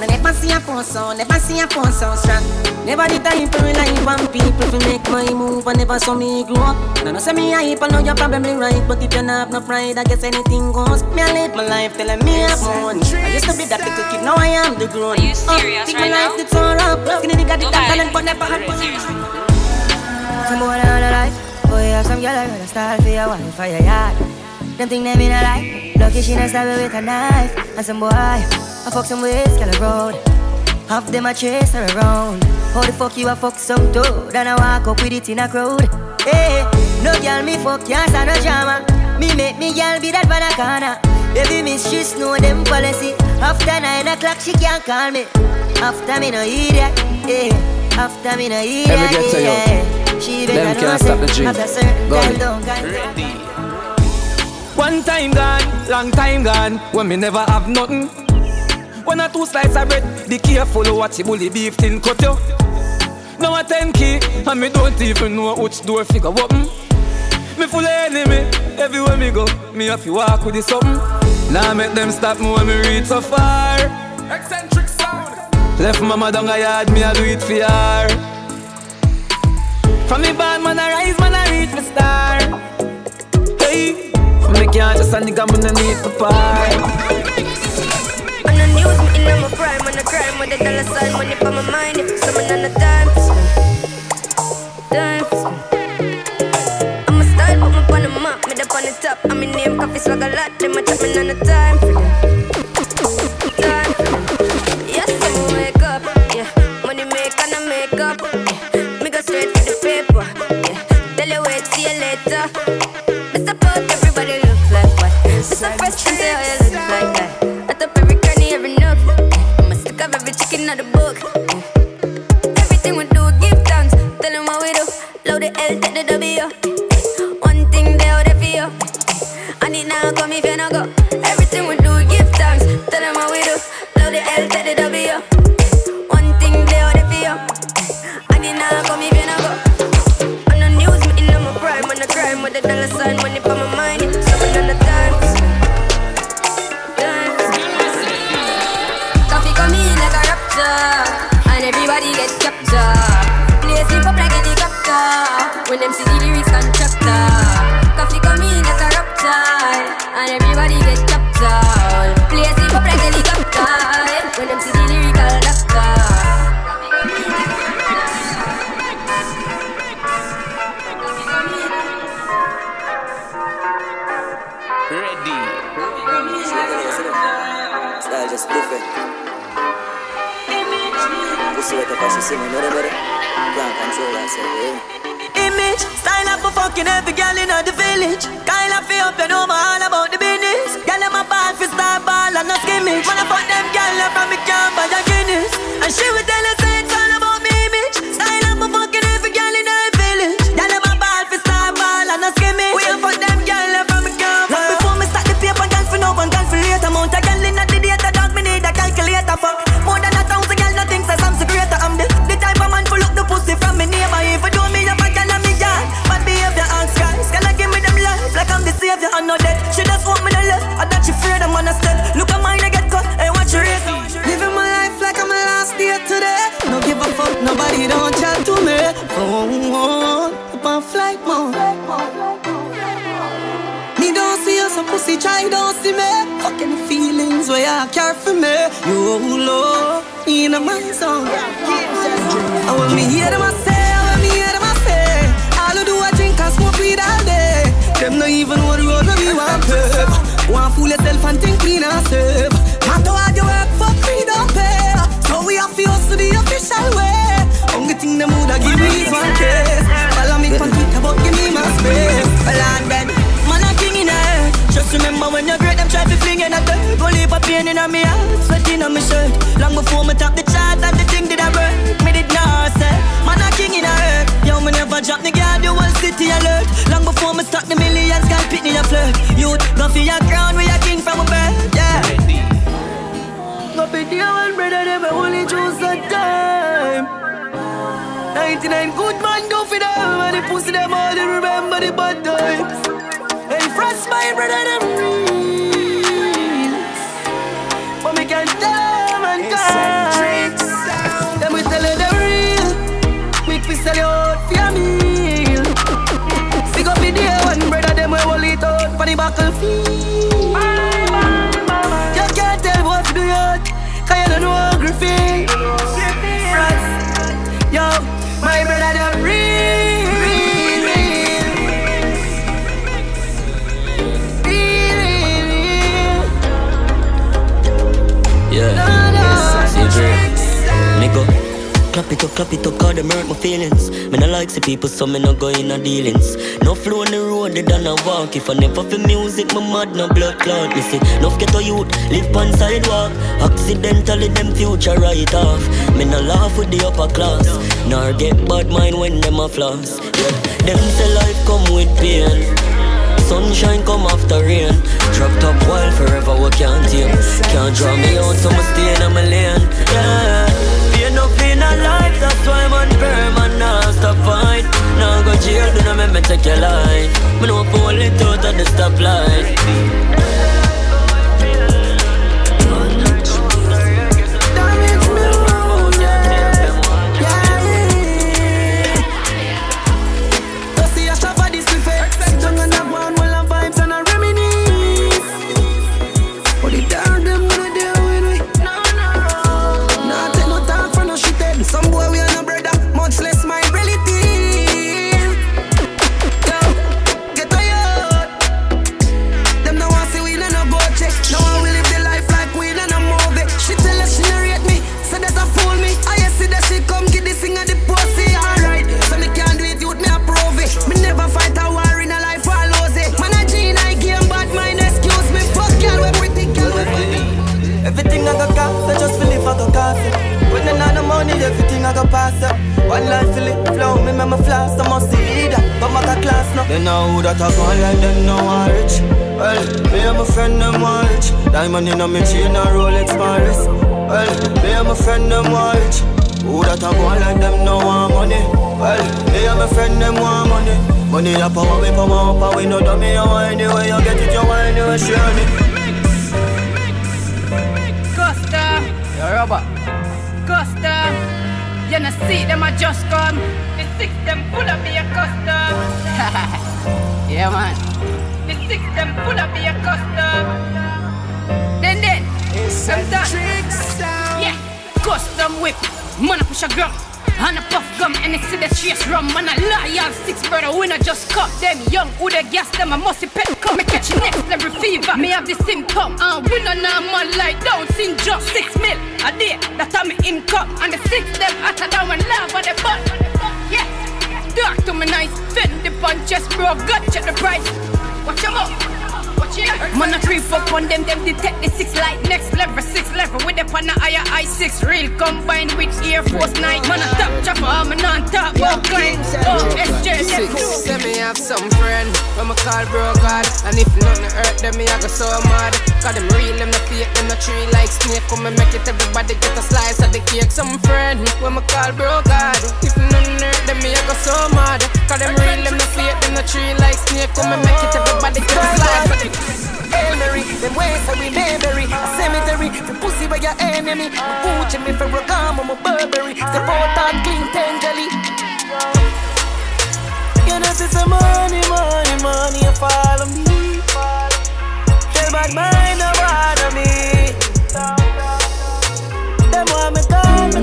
I never see a phone sound, never see a phone sound strong. Never the time for relying on people to make my move, and never saw me grow up. Now no say me hype, I know you're probably right, but if you don't have no pride, I guess anything goes. Me I live my life telling me I'm on. I used to be that little kid, now I am the grown. Are you serious think right my now? Life it's all up. Skinny nigga did that talent, but never had fun. Some boy on the life, boy have some girl I rather start for your wife for your yard. Them think they mean a lie, lucky she not stab with a knife. And some boy. I fuck some ways, girl, I road. Half them I chase her around. How the fuck you a fuck some dude and I walk up with it in a crowd? Hey, no girl me fuck, can't stand no drama. Me make me girl be that banana. Baby miss, she know them policy. After 9 o'clock, she can't call me. After me no hear that, hey. After me no hear that, yeah. She even them can't stop the drink. After certain time, don't ready. One time gone, long time gone, when me never have nothing. 1 or 2 slices of bread, be careful what you bully beef tin cut you. Now a 10 key, and me don't even know which door figure open. Me full of enemy, everywhere me go, me have to walk with the something. Now make them stop me when me reach so far. Eccentric sound. Left mama down a yard, me a do it for her. From me bad man I rise, man I reach my star. Hey, me can't just a nigga, man I need for par. Use me in my prime, on a crime with a dollar sign, money for my mind. Someone on the time for spend, time for spend. I'm a style, put me on the map, me up on the top. I'm in name, coffee swag a lot, them a chop me on the time for them. Time for them. Yes, I wake up, yeah. Money make and I make up, yeah. Me go straight for the paper, yeah. Tell you wait, see you later. That's about everybody look like what? That's the first time they all look like that. Out the book. Everything we do, give thanks. Tell them what we do. Load the L, take the W. One thing they out there for you. And it now come if you no go. Everything we do, give thanks. Tell them what we do. Load the L, take the W. One thing they out there for you. And it now come if you no go. On the news, me in my prime, on the crime with the dollar sign, money for my mind. Someone on the time. And everybody get captured. Play slip up like a helicopter. When them see the lyrics on chapter. Coffee come in like a rupture. And everybody get captured. Play slip up like a helicopter. When them see the lyrical doctor. Ready. Style just different. Image, sign up for fucking every girl in the village. Kind of feel up and over all about the business. Girl in my bad for star ball and no skimmage. Wanna fuck them girl up from me camp by the Guinness. And she would tell us it's all about me image. Sign up for fucking every girl in the village. Girl in my bad for star ball and no skimmage. We don't fuck them girl up from me camp. Long before me start the paper, girl for now and girl for later. Mount a girl in the data, dog me need a calculator fuck. I know that she just want me to love. I thought she afraid I'm gonna step. Look at mine, I get cut. Hey, watch your race. Living my life like I'm the last day today. No give a fuck, nobody don't chat to me. Oh, up on flight mode. Me don't see you, so pussy try don't see me. Fucking feelings where I care for me. You low in a my song. And when me hear them I say, when me hear them I say, all I do I drink and smoke weed all day. Them not even what road no me want pep. Want fool yourself and think clean and safe. Matter how you work for free don't pay. So we have to hustle the official way. Only thing them woulda give me is one case. Follow me on Twitter but give me my space. Well I'm bad, man a king in her. Just remember when you're great them try to fling in a dirt. Go leave a pain in me heart, sweating on me shirt. Long before me top the chart and the thing did I work. Me did not say, man a king in her. Yo me never drop the guard, the whole city alert. Long before me stuck the millions, can't pick me a flirt. Youth, go for your crown, we a king from a birth, yeah. Go for the old brother, they will only choose a time. 99 good man go for them, and the pussy them all they remember the bad times. Hey, frost my brother them real, but me can tell them and guys. Them we tell you them real, quick we sell you out for your meal. Pick up the day one brother them we will eat out for the battlefield. You can't tell what to do yet, 'cause you don't know graffiti. Yo, my brother them real. Yeah, no, no, no, no. Clap it up, cause them hurt my feelings. Me no like see people, so me no go in a dealings. No flow on the road, they done a walk. If I never feel music, my mad no blood clot. Me see, nuff get a youth, live on sidewalk. Accidentally, them future right off. Me no laugh with the upper class, nor get bad mind when them a floss. Yeah, them say life come with pain, sunshine come after rain. Dropped up wild forever, we can't tame. Can't draw me out, so me stay in my lane. Yeah, life, that's why I'm on permanent, nah, stop fight. Now nah, go jail, do not make me take your life. Me no pull it out at the stoplight. Don't let me roll, yeah, yeah. Don't see us suffer this defect. Sit down on the ground while I'm vibes and I reminisce. Only down them gonna deal with me. Nah, take no time for no shit. Some boy we are no brother, much less my relative. Yo, get a yacht. Them no want see we no go check. No one will live the life like we no movie. She tell us she narrate me, so that I fool me. I see that she come give the singer the pussy. Alright, so me can't do it, youth me approve it. Me never fight a war in a life I lose it. Man a G in a game, bad mind excuse me. Fuck girl, we pretty girl, we pretty. Everything I got caught, so just believe I got caught. When I had no money, everything I got pass up. One life to live, flow, me my flaws, I must see that. But my class now. They know who that I go like, they know I'm rich. Well, me and my friend, them are rich. Diamond in my chain, a Rolex, my wrist. Well, me and my friend, them are rich. Who that I go like, them know I'm money. Well, me and my friend, them want money. Money up power, me power, we know that me, you want anyway, you get it, you want anyway, share me. Costa, you're a robber. Custom, you know see them I just come. The six them full of be a custom. Yeah man, the six them full of be a custom. Then, EccentrixSound. Yeah, custom whip, man I push a gum, and a puff gum, and I see the chase rum. Man I loyal six brother, when I just cop them young, who they gas them I must pet come. Me catch next every fever, me have the symptom. And we no now man like down syndrome. 6 mil a day, that's how me income. And the six them hotter down and laugh on the butt. Yeah, talk to me nice, fend the punches bro, got check the price. Watch them up, watch it up. Man a creep up on them detect the six like next level, 6 level. With the pan a higher I6 real combined with Air Force 9. Man a top chopper, I'm a non-top, won't climb. Oh, SJ, say me have some friend, when me call bro God. And if nothing hurt them, me I go so mad. Cause them real, them the fake, them the tree like snake. Come and make it, everybody get a slice of the cake. Some friend, when me call bro God. If nothing hurt them, me I go so mad. Cause them real, them the fake, them the tree like snake. Come and make it, everybody get a slice of the cake. Emery, them ways that we neighbory. A cemetery, the pussy by your enemy. My Gucci, me Ferragamo, my Burberry. The boat on clean, tenderly. You know this is money, you follow me. Tell bad mind, no bother me. Them want me gone, no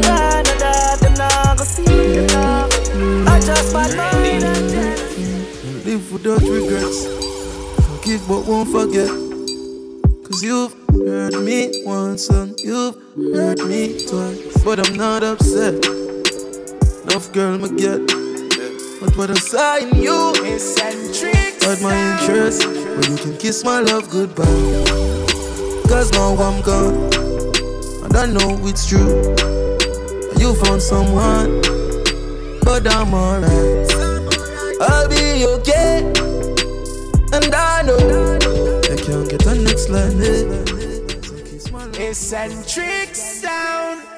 doubt, them not gon' see. I just bad mind and jealousy. Live without regrets, forgive but won't forget. 'Cause you've heard me once and you've heard me twice. But I'm not upset, enough girl me get. But what I saw in you is not my interest. But you can kiss my love goodbye, 'cause now I'm gone and I know it's true. You found someone, but I'm alright. I'll be okay, and I know I can't get the next line. EccentrixSound.